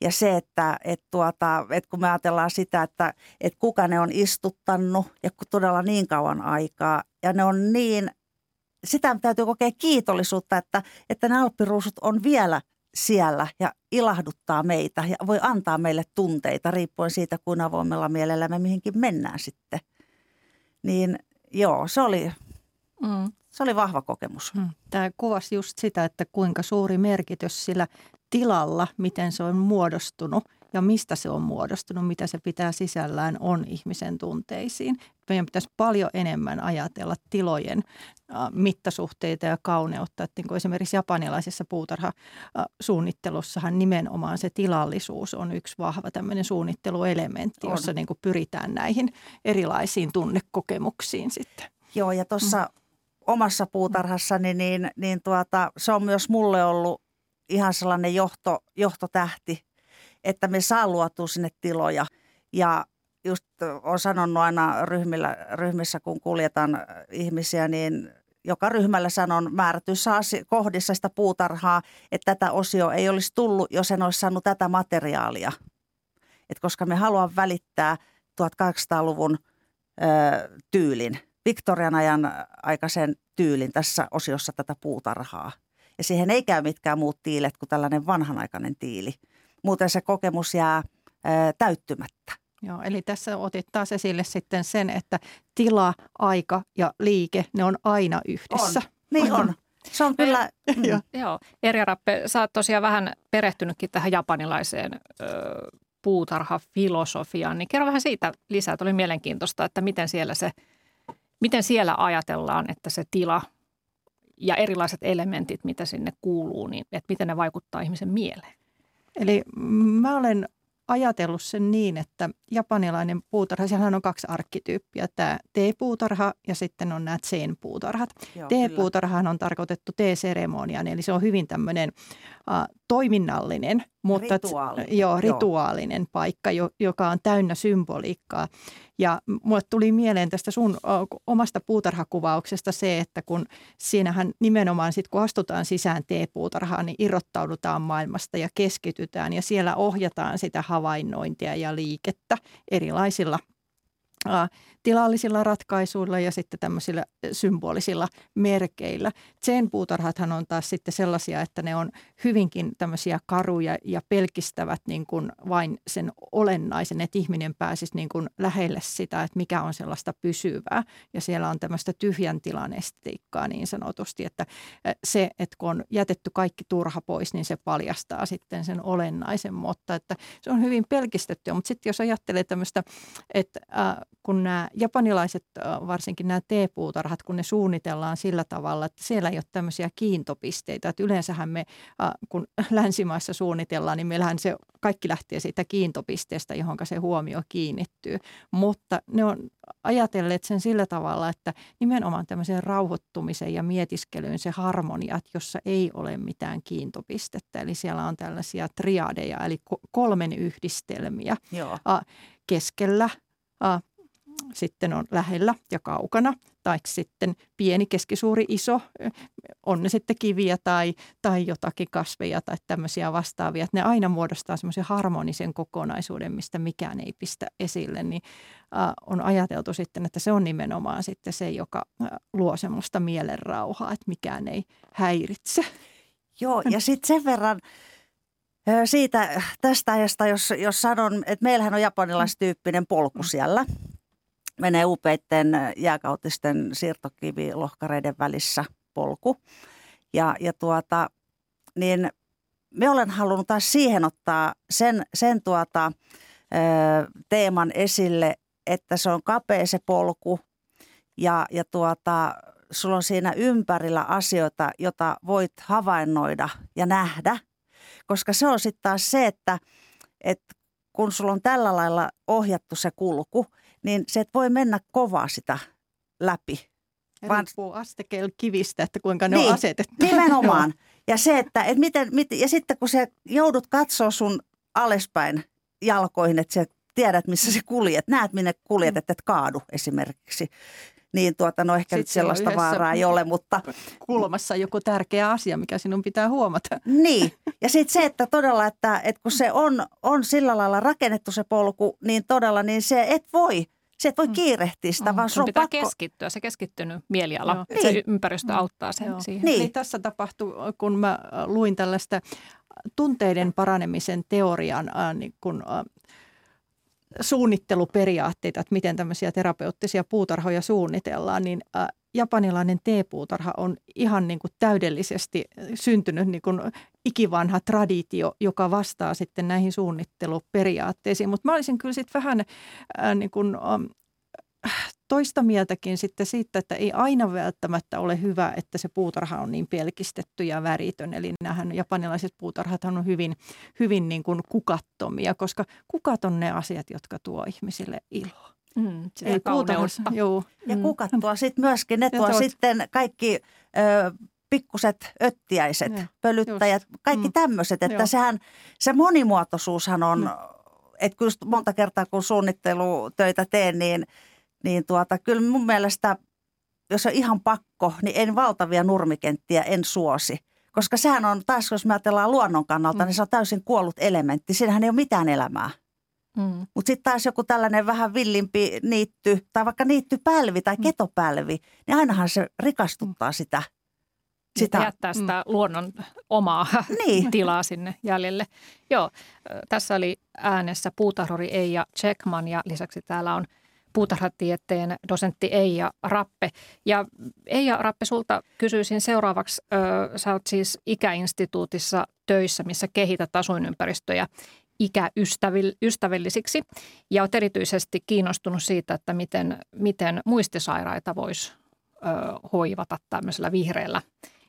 Ja se, että, että, tuota, että kun me ajatellaan sitä, että, että kuka ne on istuttanut ja todella niin kauan aikaa. Ja ne on niin, sitä täytyy kokea kiitollisuutta, että, että ne alppiruusut on vielä siellä ja ilahduttaa meitä ja voi antaa meille tunteita riippuen siitä, kuin avoimella mielellä me mihinkin mennään sitten. Niin joo, se oli... Mm. Se oli vahva kokemus. Tämä kuvasi just sitä, että kuinka suuri merkitys sillä tilalla, miten se on muodostunut ja mistä se on muodostunut, mitä se pitää sisällään, on ihmisen tunteisiin. Meidän pitäisi paljon enemmän ajatella tilojen mittasuhteita ja kauneutta. Että niin kuin esimerkiksi japanilaisessa puutarhasuunnittelussahan nimenomaan se tilallisuus on yksi vahva tämmöinen suunnitteluelementti, on. Jossa niin kuin pyritään näihin erilaisiin tunnekokemuksiin sitten. Joo, ja tuossa... Mm. Omassa puutarhassani, niin, niin tuota, se on myös mulle ollut ihan sellainen johto, johtotähti, että me saa luotua sinne tiloja. Ja just olen sanonut aina ryhmillä, ryhmissä, kun kuljetan ihmisiä, niin joka ryhmällä sanon määrätyissä kohdissa sitä puutarhaa, että tätä osio ei olisi tullut, jos en olisi saanut tätä materiaalia. Et koska me haluamme välittää tuhatkahdeksansataaluvun ö, tyylin. Victorian ajan aikaisen tyylin tässä osiossa tätä puutarhaa. Ja siihen ei käy mitkään muut tiilet kuin tällainen vanhanaikainen tiili. Muuten se kokemus jää ää, täyttymättä. Joo, eli tässä otit taas esille sitten sen, että tila, aika ja liike, ne on aina yhdessä. On. Niin on. Se on kyllä... Mm. Joo. Erja Rappe, sä oot tosiaan vähän perehtynytkin tähän japanilaiseen ö, puutarhafilosofiaan. Niin kerro vähän siitä lisää. Tuli mielenkiintoista, että miten siellä se... Miten siellä ajatellaan, että se tila ja erilaiset elementit, mitä sinne kuuluu, niin että miten ne vaikuttaa ihmisen mieleen? Eli mä olen ajatellut sen niin, että japanilainen puutarha, siellähän on kaksi arkkityyppiä, tämä tee-puutarha ja sitten on nämä zen-puutarhat. Tee-puutarhahan on tarkoitettu tee-seremoniaan, eli se on hyvin tämmöinen äh, toiminnallinen, mutta rituaali. t- joo, rituaalinen joo. paikka, jo, joka on täynnä symboliikkaa. Ja mulle tuli mieleen tästä sun äh, omasta puutarhakuvauksesta se, että kun siinähän nimenomaan sitten kun astutaan sisään tee-puutarhaan, niin irrottaudutaan maailmasta ja keskitytään ja siellä ohjataan sitä havainnointia ja liikettä erilaisilla äh, tilallisilla ratkaisuilla ja sitten tämmöisillä symbolisilla merkeillä. Zen-puutarhathan on taas sitten sellaisia, että ne on hyvinkin tämmöisiä karuja ja pelkistävät niin kuin vain sen olennaisen, että ihminen pääsisi niin kuin lähelle sitä, että mikä on sellaista pysyvää. Ja siellä on tämmöistä tyhjän tilan estetiikkaa niin sanotusti, että se, että kun on jätetty kaikki turha pois, niin se paljastaa sitten sen olennaisen, mutta että se on hyvin pelkistetty. Mutta sitten jos ajattelee tämmöistä, että äh, kun nämä japanilaiset, varsinkin nämä tee-puutarhat, kun ne suunnitellaan sillä tavalla, että siellä ei ole tämmöisiä kiintopisteitä. Että yleensähän me, kun länsimaissa suunnitellaan, niin meillähän se kaikki lähtee siitä kiintopisteestä, johon se huomio kiinnittyy. Mutta ne on ajatelleet sen sillä tavalla, että nimenomaan tämmöiseen rauhoittumiseen ja mietiskelyyn se harmonia, jossa ei ole mitään kiintopistettä. Eli siellä on tällaisia triadeja, eli kolmen yhdistelmiä. Joo. Keskellä. Sitten on lähellä ja kaukana, tai sitten pieni, keskisuuri, iso, on ne sitten kiviä tai, tai jotakin kasveja tai tämmöisiä vastaavia. Että ne aina muodostaa semmoisen harmonisen kokonaisuuden, mistä mikään ei pistä esille. Niin äh, on ajateltu sitten, että se on nimenomaan sitten se, joka äh, luo semmoista mielenrauhaa, että mikään ei häiritse. Joo, ja sitten sen verran... Siitä tästä ajasta, jos, jos sanon, että meillähän on japanilaistyyppinen polku siellä. menee upeitten jääkautisten siirtokivilohkareiden välissä polku. Ja, ja tuota, niin me olen halunnut taas siihen ottaa sen, sen tuota, ö, teeman esille, että se on kapea se polku ja, ja tuota, sulla on siinä ympärillä asioita, jota voit havainnoida ja nähdä, koska se on sitten taas se, että et kun sulla on tällä lailla ohjattu se kulku, niin se et voi mennä kovaa sitä läpi. Vaan riippuu astekel kivistä, että kuinka ne niin, on asetettu. Nimenomaan. Ja, se, että, et miten, mit, ja sitten kun se joudut katsoa sun alespäin jalkoihin, että sä tiedät, missä sä kuljet, näet minne kuljet, että et kaadu esimerkiksi. Niin tuota, no ehkä nyt sellaista vaaraa ei ole, mutta... kulmassa joku tärkeä asia, mikä sinun pitää huomata. Niin, ja sitten se, että todella, että, että kun se on, on sillä lailla rakennettu se polku, niin todella, niin se et voi, se et voi kiirehtiä sitä, mm, vaan sun pitää pakko... keskittyä, se keskittynyt mieliala, no, niin. Se ympäristö auttaa sen no. siihen. Niin. Niin tässä tapahtui, kun mä luin tällaista tunteiden paranemisen teorian, niin kun... suunnitteluperiaatteita, että miten tämmöisiä terapeuttisia puutarhoja suunnitellaan, niin japanilainen teepuutarha on ihan niin kuin täydellisesti syntynyt niin kuin ikivanha traditio, joka vastaa sitten näihin suunnitteluperiaatteisiin. Mutta mä olisin kyllä sitten vähän niin kuin toista mieltäkin sitten siitä, että ei aina välttämättä ole hyvä, että se puutarha on niin pelkistetty ja väritön. Eli nämähän japanilaiset puutarhathan on hyvin, hyvin niin kuin kukattomia, koska kukat on ne asiat, jotka tuo ihmisille iloa. Mm, ja puutarhassa. Juu. Ja kukattua sitten myöskin, ne tuo oot... sitten kaikki ö, pikkuset öttiäiset, ne, pölyttäjät, just. Kaikki mm. tämmöiset, että sehän, se monimuotoisuushan on, mm. että kyllä monta kertaa kun suunnittelutöitä teen, niin Niin tuota, kyllä mun mielestä, jos on ihan pakko, niin en valtavia nurmikenttiä, en suosi. Koska sehän on, taas jos me ajatellaan luonnon kannalta, mm. niin se on täysin kuollut elementti. Siinähän ei ole mitään elämää. Mm. Mutta sitten taas joku tällainen vähän villimpi niitty, tai vaikka niittypälvi tai ketopälvi, niin ainahan se rikastuttaa sitä. Sitä jättää sitä mm. luonnon omaa niin. tilaa sinne jäljelle. Joo, tässä oli äänessä puutarhuri Eija Keckman ja lisäksi täällä on puutarhatieteen dosentti Erja Rappe. Ja Erja Rappe, sulta kysyisin seuraavaksi. Ö, sä oot siis ikäinstituutissa töissä, missä kehität asuinympäristöjä ikäystävällisiksi. Ja oot erityisesti kiinnostunut siitä, että miten, miten muistisairaita voisi hoivata tämmöisellä vihreällä,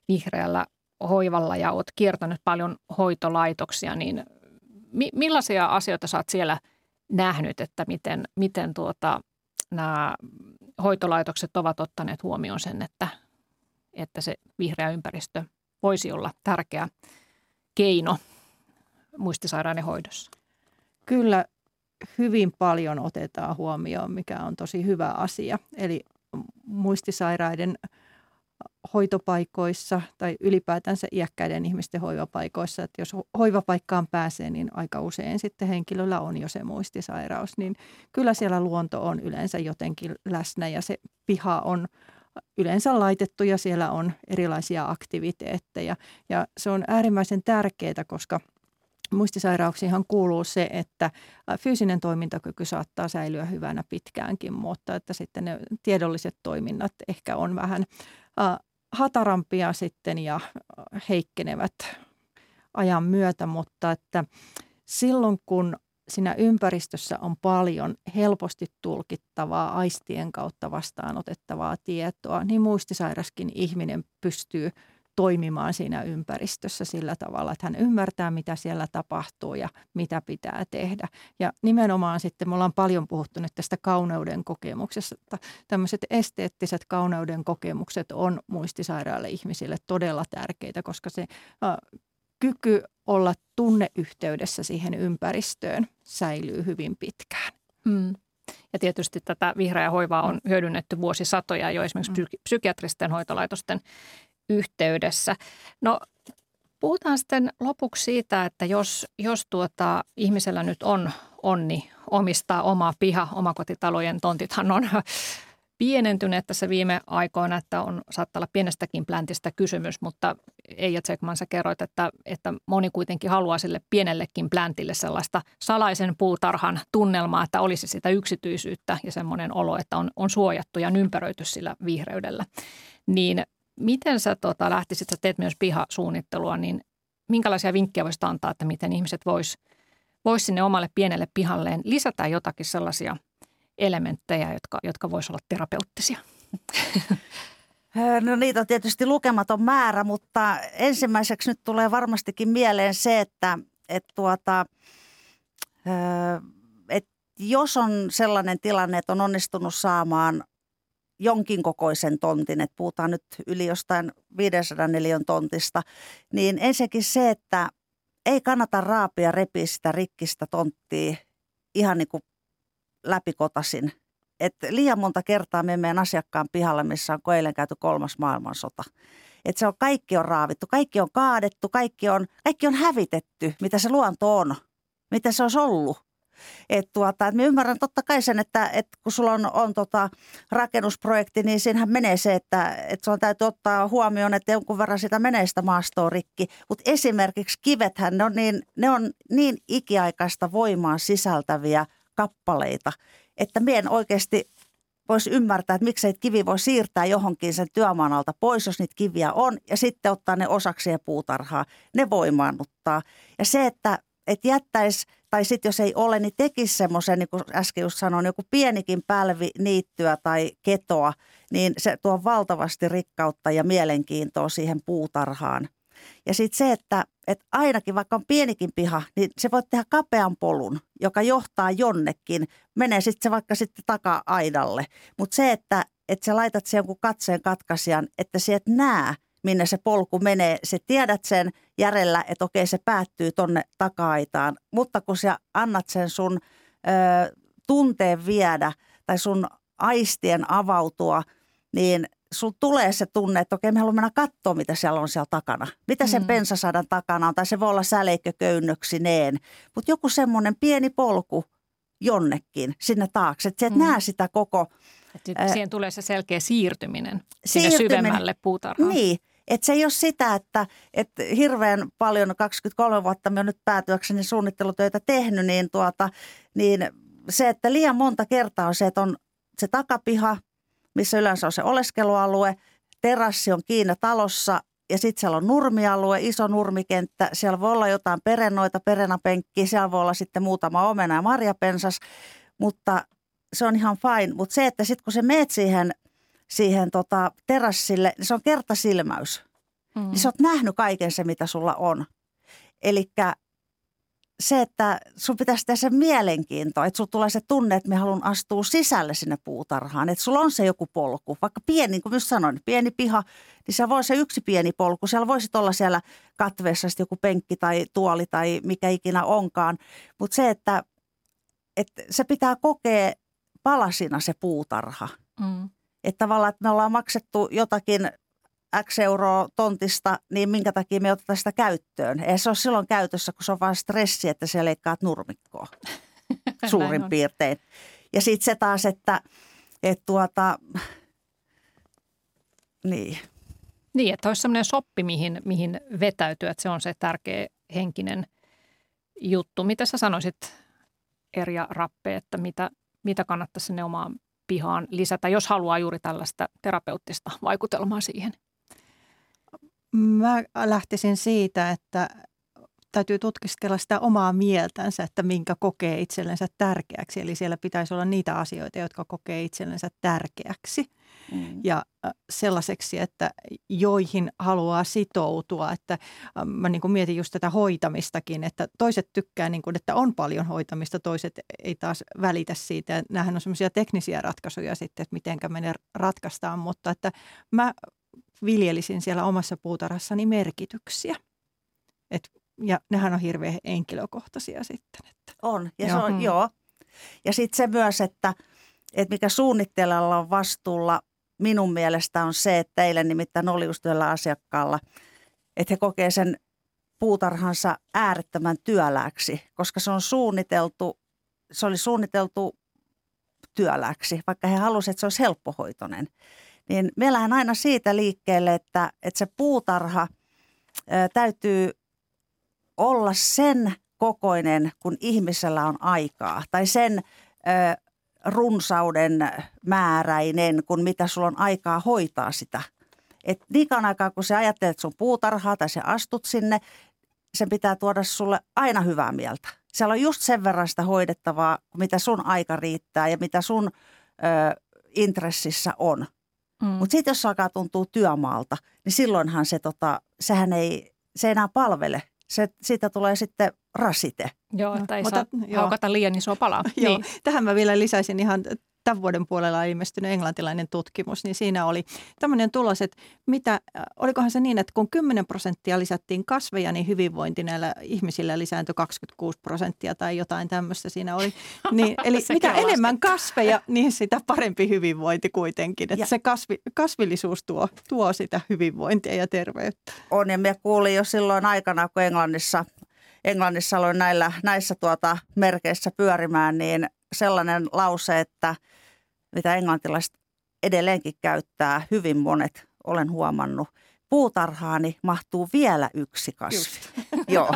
vihreällä hoivalla. Ja oot kiertänyt paljon hoitolaitoksia. Niin mi, millaisia asioita sä oot siellä nähnyt, että miten, miten tuota, nämä hoitolaitokset ovat ottaneet huomioon sen, että, että se vihreä ympäristö voisi olla tärkeä keino muistisairaiden hoidossa? Kyllä hyvin paljon otetaan huomioon, mikä on tosi hyvä asia. Eli muistisairaiden hoitopaikoissa tai ylipäätänsä iäkkäiden ihmisten hoivapaikoissa, että jos hoivapaikkaan pääsee, niin aika usein sitten henkilöllä on jo se muistisairaus, niin kyllä siellä luonto on yleensä jotenkin läsnä ja se piha on yleensä laitettu ja siellä on erilaisia aktiviteetteja ja se on äärimmäisen tärkeää, koska muistisairauksiinhan kuuluu se, että fyysinen toimintakyky saattaa säilyä hyvänä pitkäänkin, mutta että sitten ne tiedolliset toiminnat ehkä on vähän hatarampia sitten ja heikkenevät ajan myötä, mutta että silloin kun siinä ympäristössä on paljon helposti tulkittavaa, aistien kautta vastaanotettavaa tietoa, niin muistisairaskin ihminen pystyy toimimaan siinä ympäristössä sillä tavalla, että hän ymmärtää, mitä siellä tapahtuu ja mitä pitää tehdä. Ja nimenomaan sitten me ollaan paljon puhuttu nyt tästä kauneuden kokemuksesta. Tämmöiset esteettiset kauneuden kokemukset on muistisairaille ihmisille todella tärkeitä, koska se äh, kyky olla tunneyhteydessä siihen ympäristöön säilyy hyvin pitkään. Mm. Ja tietysti tätä vihreää hoivaa on hyödynnetty vuosisatoja jo esimerkiksi psy- psykiatristen hoitolaitosten yhteydessä. No puhutaan sitten lopuksi siitä, että jos, jos tuota, ihmisellä nyt on onni omistaa omaa piha, omakotitalojen tontithan on pienentyneet tässä viime aikoina, että on, saattaa olla pienestäkin pläntistä kysymys, mutta Eija Keckman, sä kerroit, että, että moni kuitenkin haluaa sille pienellekin pläntille sellaista salaisen puutarhan tunnelmaa, että olisi sitä yksityisyyttä ja semmoinen olo, että on, on suojattu ja ympäröity sillä vihreydellä. Niin miten sä tota, lähtisit, sä teet myös pihasuunnittelua, niin minkälaisia vinkkejä voisit antaa, että miten ihmiset vois, vois sinne omalle pienelle pihalleen lisätä jotakin sellaisia elementtejä, jotka, jotka voisivat olla terapeuttisia? No niitä on tietysti lukematon määrä, mutta ensimmäiseksi nyt tulee varmastikin mieleen se, että et tuota, et jos on sellainen tilanne, että on onnistunut saamaan jonkin kokoisen tontin, että puhutaan nyt yli jostain viidensadan neliön tontista, niin ensinnäkin se, että ei kannata raapia repiä sitä rikkistä tonttia ihan niin kuin läpikotasin. Et liian monta kertaa me meidän asiakkaan pihalla, missä on eilen käyty kolmas maailmansota. Et se on, kaikki on raavittu, kaikki on kaadettu, kaikki on, kaikki on hävitetty, mitä se luonto on, mitä se olisi ollut. Et tuota, et me ymmärrän totta kai sen, että et kun sulla on, on tota rakennusprojekti, niin siinähän menee se, että et sulla täytyy ottaa huomioon, että jonkun verran sitä menee sitä maastoa rikki. Mutta esimerkiksi kivethän, ne on niin, ne on niin ikiaikaista voimaa sisältäviä kappaleita, että minä en oikeasti voisi ymmärtää, että miksei kivi voi siirtää johonkin sen työmaan alta pois, jos niitä kiviä on, ja sitten ottaa ne osaksi ja puutarhaa. Ne voimaannuttaa. Ja se, että et jättäisi, tai sitten jos ei ole, niin tekisi semmoisen, niin kuin äsken just sanoin, joku pienikin pälvi niittyä tai ketoa, niin se tuo valtavasti rikkautta ja mielenkiintoa siihen puutarhaan. Ja sitten se, että et ainakin vaikka on pienikin piha, niin se voi tehdä kapean polun, joka johtaa jonnekin. Menee sitten se vaikka sitten taka-aidalle. Mutta se, että et sä laitat sen jonkun katseen katkaisijan, että sä et näe, minne se polku menee. Sä tiedät sen järjellä, että okei, se päättyy tonne taka-aitaan. Mutta kun sä annat sen sun ö, tunteen viedä tai sun aistien avautua, niin sulla tulee se tunne, että okei, me haluamme mennä katsoa, mitä siellä on siellä takana. Mitä sen mm. pensasadan takana on, tai se voi olla säleikkököynnöksineen. Mutta joku semmoinen pieni polku jonnekin sinne taakse, että sä et mm. näe sitä koko. Ää, siihen tulee se selkeä siirtyminen, siirtyminen sinne syvemmälle puutarhaan. Niin, että se ei ole sitä, että et hirveän paljon kaksikymmentäkolme vuotta me on nyt päätyäkseni suunnittelutöitä tehnyt, niin, tuota, niin se, että liian monta kertaa on se, että on se takapiha, missä yleensä on se oleskelualue, terassi on kiinni talossa ja sitten siellä on nurmialue, iso nurmikenttä. Siellä voi olla jotain perennoita, perenapenkkiä, siellä voi olla sitten muutama omena ja marjapensas, mutta se on ihan fine. Mutta se, että sitten kun sä meet siihen, siihen tota terassille, niin se on kertasilmäys. Mm. Niin sä oot nähnyt kaiken se, mitä sulla on. Elikkä se, että sun pitäisi tehdä se mielenkiintoa, että sulla tulee se tunne, että me haluan astua sisälle sinne puutarhaan. Että sulla on se joku polku, vaikka pieni, niin kuin myös sanoin, pieni piha, niin siellä voi se yksi pieni polku. Siellä voisit olla siellä katveessa joku penkki tai tuoli tai mikä ikinä onkaan. Mutta se, että, että se pitää kokea palasina se puutarha. Mm. Että tavallaan, että me ollaan maksettu jotakin X euroa tontista, niin minkä takia me otetaan sitä käyttöön. Ei se ole silloin käytössä, kun se on vaan stressi, että sä leikkaat nurmikkoa suurin piirtein. Ja sitten se taas, että et tuota, niin. Niin, että olisi sellainen soppi, mihin, mihin vetäytyy, että se on se tärkeä henkinen juttu. Mitä sä sanoisit, Erja Rappe, että mitä, mitä kannattaisi sinne omaan pihaan lisätä, jos haluaa juuri tällaista terapeuttista vaikutelmaa siihen? Mä lähtisin siitä, että täytyy tutkiskella sitä omaa mieltänsä, että minkä kokee itsellensä tärkeäksi. Eli siellä pitäisi olla niitä asioita, jotka kokee itsellensä tärkeäksi mm. ja sellaiseksi, että joihin haluaa sitoutua. Että mä niin kuin mietin just tätä hoitamistakin, että toiset tykkää, niin kuin, että on paljon hoitamista, toiset ei taas välitä siitä. Nämähän on semmoisia teknisiä ratkaisuja sitten, että mitenkä me ne ratkaistaan, mutta että mä viljelisin siellä omassa puutarhassani merkityksiä. Et, ja nehän on hirveän henkilökohtaisia sitten. Että. On, ja joo. Se on, joo. Ja sitten se myös, että, että mikä suunnittelijalla on vastuulla minun mielestä on se, että eilen nimittäin oli just yhdellä asiakkaalla, että he kokee sen puutarhansa äärettömän työlääksi, koska se on suunniteltu, se oli suunniteltu työläksi, vaikka he halusivat, että se olisi helppohoitoinen. Niin me lähdemme aina siitä liikkeelle, että, että se puutarha ää, täytyy olla sen kokoinen, kun ihmisellä on aikaa. Tai sen ää, runsauden määräinen, kun mitä sulla on aikaa hoitaa sitä. Et niinkään aikaa, kun sä ajattelet sun puutarhaa tai sä astut sinne, sen pitää tuoda sulle aina hyvää mieltä. Siellä on just sen verran sitä hoidettavaa, mitä sun aika riittää ja mitä sun ö, intressissä on. Mm. Mutta sitten jos se alkaa tuntua työmaalta, niin silloinhan se, tota, sehän ei, se ei enää palvele. Se, siitä tulee sitten rasite. Joo, että ei no, saa mutta, haukata liian isoa palaa. Joo. Niin. Tähän mä vielä lisäisin ihan tämän vuoden puolella ilmestynyt englantilainen tutkimus, niin siinä oli tämmöinen tulos, että mitä, olikohan se niin, että kun kymmenen prosenttia lisättiin kasveja, niin hyvinvointi näillä ihmisillä lisääntyi kaksikymmentäkuusi prosenttia tai jotain tämmöistä siinä oli. Niin, eli mitä enemmän kasveja, niin sitä parempi hyvinvointi kuitenkin. Että se kasvi, kasvillisuus tuo, tuo sitä hyvinvointia ja terveyttä. On, ja me kuulin jo silloin aikana, kun Englannissa, Englannissa aloin näillä, näissä tuota merkeissä pyörimään, niin sellainen lause, että mitä englantilaiset edelleenkin käyttää, hyvin monet, olen huomannut, puutarhaani mahtuu vielä yksi kasvi. Joo.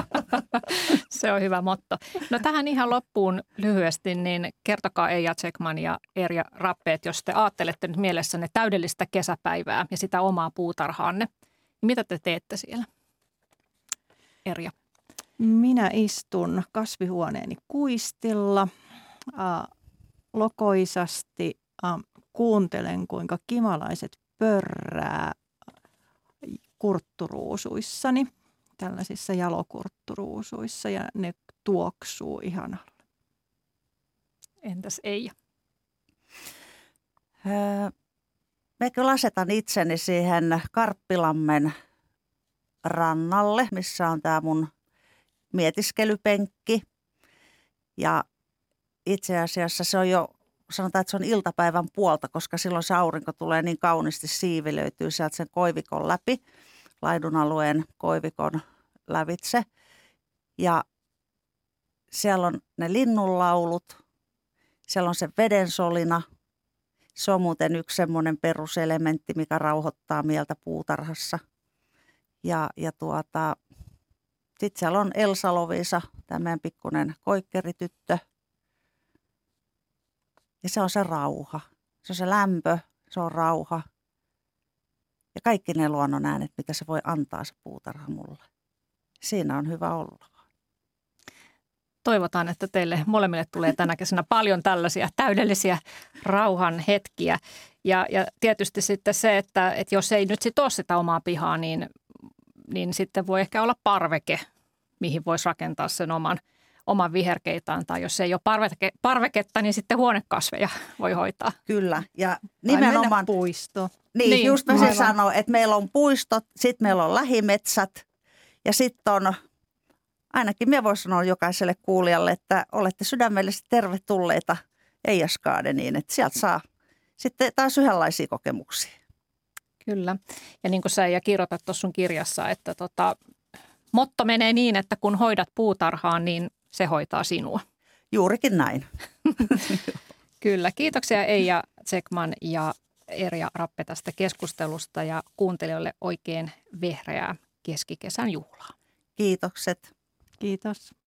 Se on hyvä motto. No tähän ihan loppuun lyhyesti, niin kertokaa Eija Keckman ja Erja Rappe, että jos te ajattelette nyt mielessänne täydellistä kesäpäivää ja sitä omaa puutarhaanne, niin mitä te teette siellä? Erja. Minä istun kasvihuoneeni kuistilla. Uh, lokoisasti uh, kuuntelen, kuinka kimalaiset pörrää kurtturuusuissani, tällaisissa jalokurtturuusuissa, ja ne tuoksuu ihanalle. Entäs Eija? Öö, mä kyllä asetan itseni siihen Karppilammen rannalle, missä on tää mun mietiskelypenkki, ja itse asiassa se on jo, sanotaan, että se on iltapäivän puolta, koska silloin se aurinko tulee niin kauniisti, siivi löytyy sieltä sen koivikon läpi, laidunalueen koivikon lävitse. Ja siellä on ne linnunlaulut, siellä on se vedensolina. Se on muuten yksi semmoinen peruselementti, mikä rauhoittaa mieltä puutarhassa. Ja, ja tuota, sitten siellä on Elsa Loviisa, tämä meidän pikkuinen koikkerityttö. Ja se on se rauha. Se on se lämpö, se on rauha. Ja kaikki ne luonnon äänet, mitä se voi antaa se puutarha mulle. Siinä on hyvä olla. Toivotaan, että teille molemmille tulee tänä kesänä paljon tällaisia täydellisiä rauhan hetkiä. Ja, ja tietysti sitten se, että, että jos ei nyt sit ole sitä omaa pihaa, niin, niin sitten voi ehkä olla parveke, mihin voisi rakentaa sen oman oman viherkeitaan, tai jos ei ole parveke, parveketta, niin sitten huonekasveja voi hoitaa. Kyllä, ja nimenomaan puisto. Niin, niin just mä se sanoin, että meillä on puistot, sitten meillä on lähimetsät, ja sitten on, ainakin minä voin sanoa jokaiselle kuulijalle, että olette sydämellisesti tervetulleita Eijaskaadeniin, että sieltä saa sitten taas yhdenlaisia kokemuksia. Kyllä, ja niin kuin sä ja kirjoitat tuossa sun kirjassa, että tota, motto menee niin, että kun hoidat puutarhaan, niin se hoitaa sinua. Juurikin näin. Kyllä. Kiitoksia Eija Keckman ja Erja Rappe tästä keskustelusta ja kuuntelijoille oikein vehreää keskikesän juhlaa. Kiitokset. Kiitos.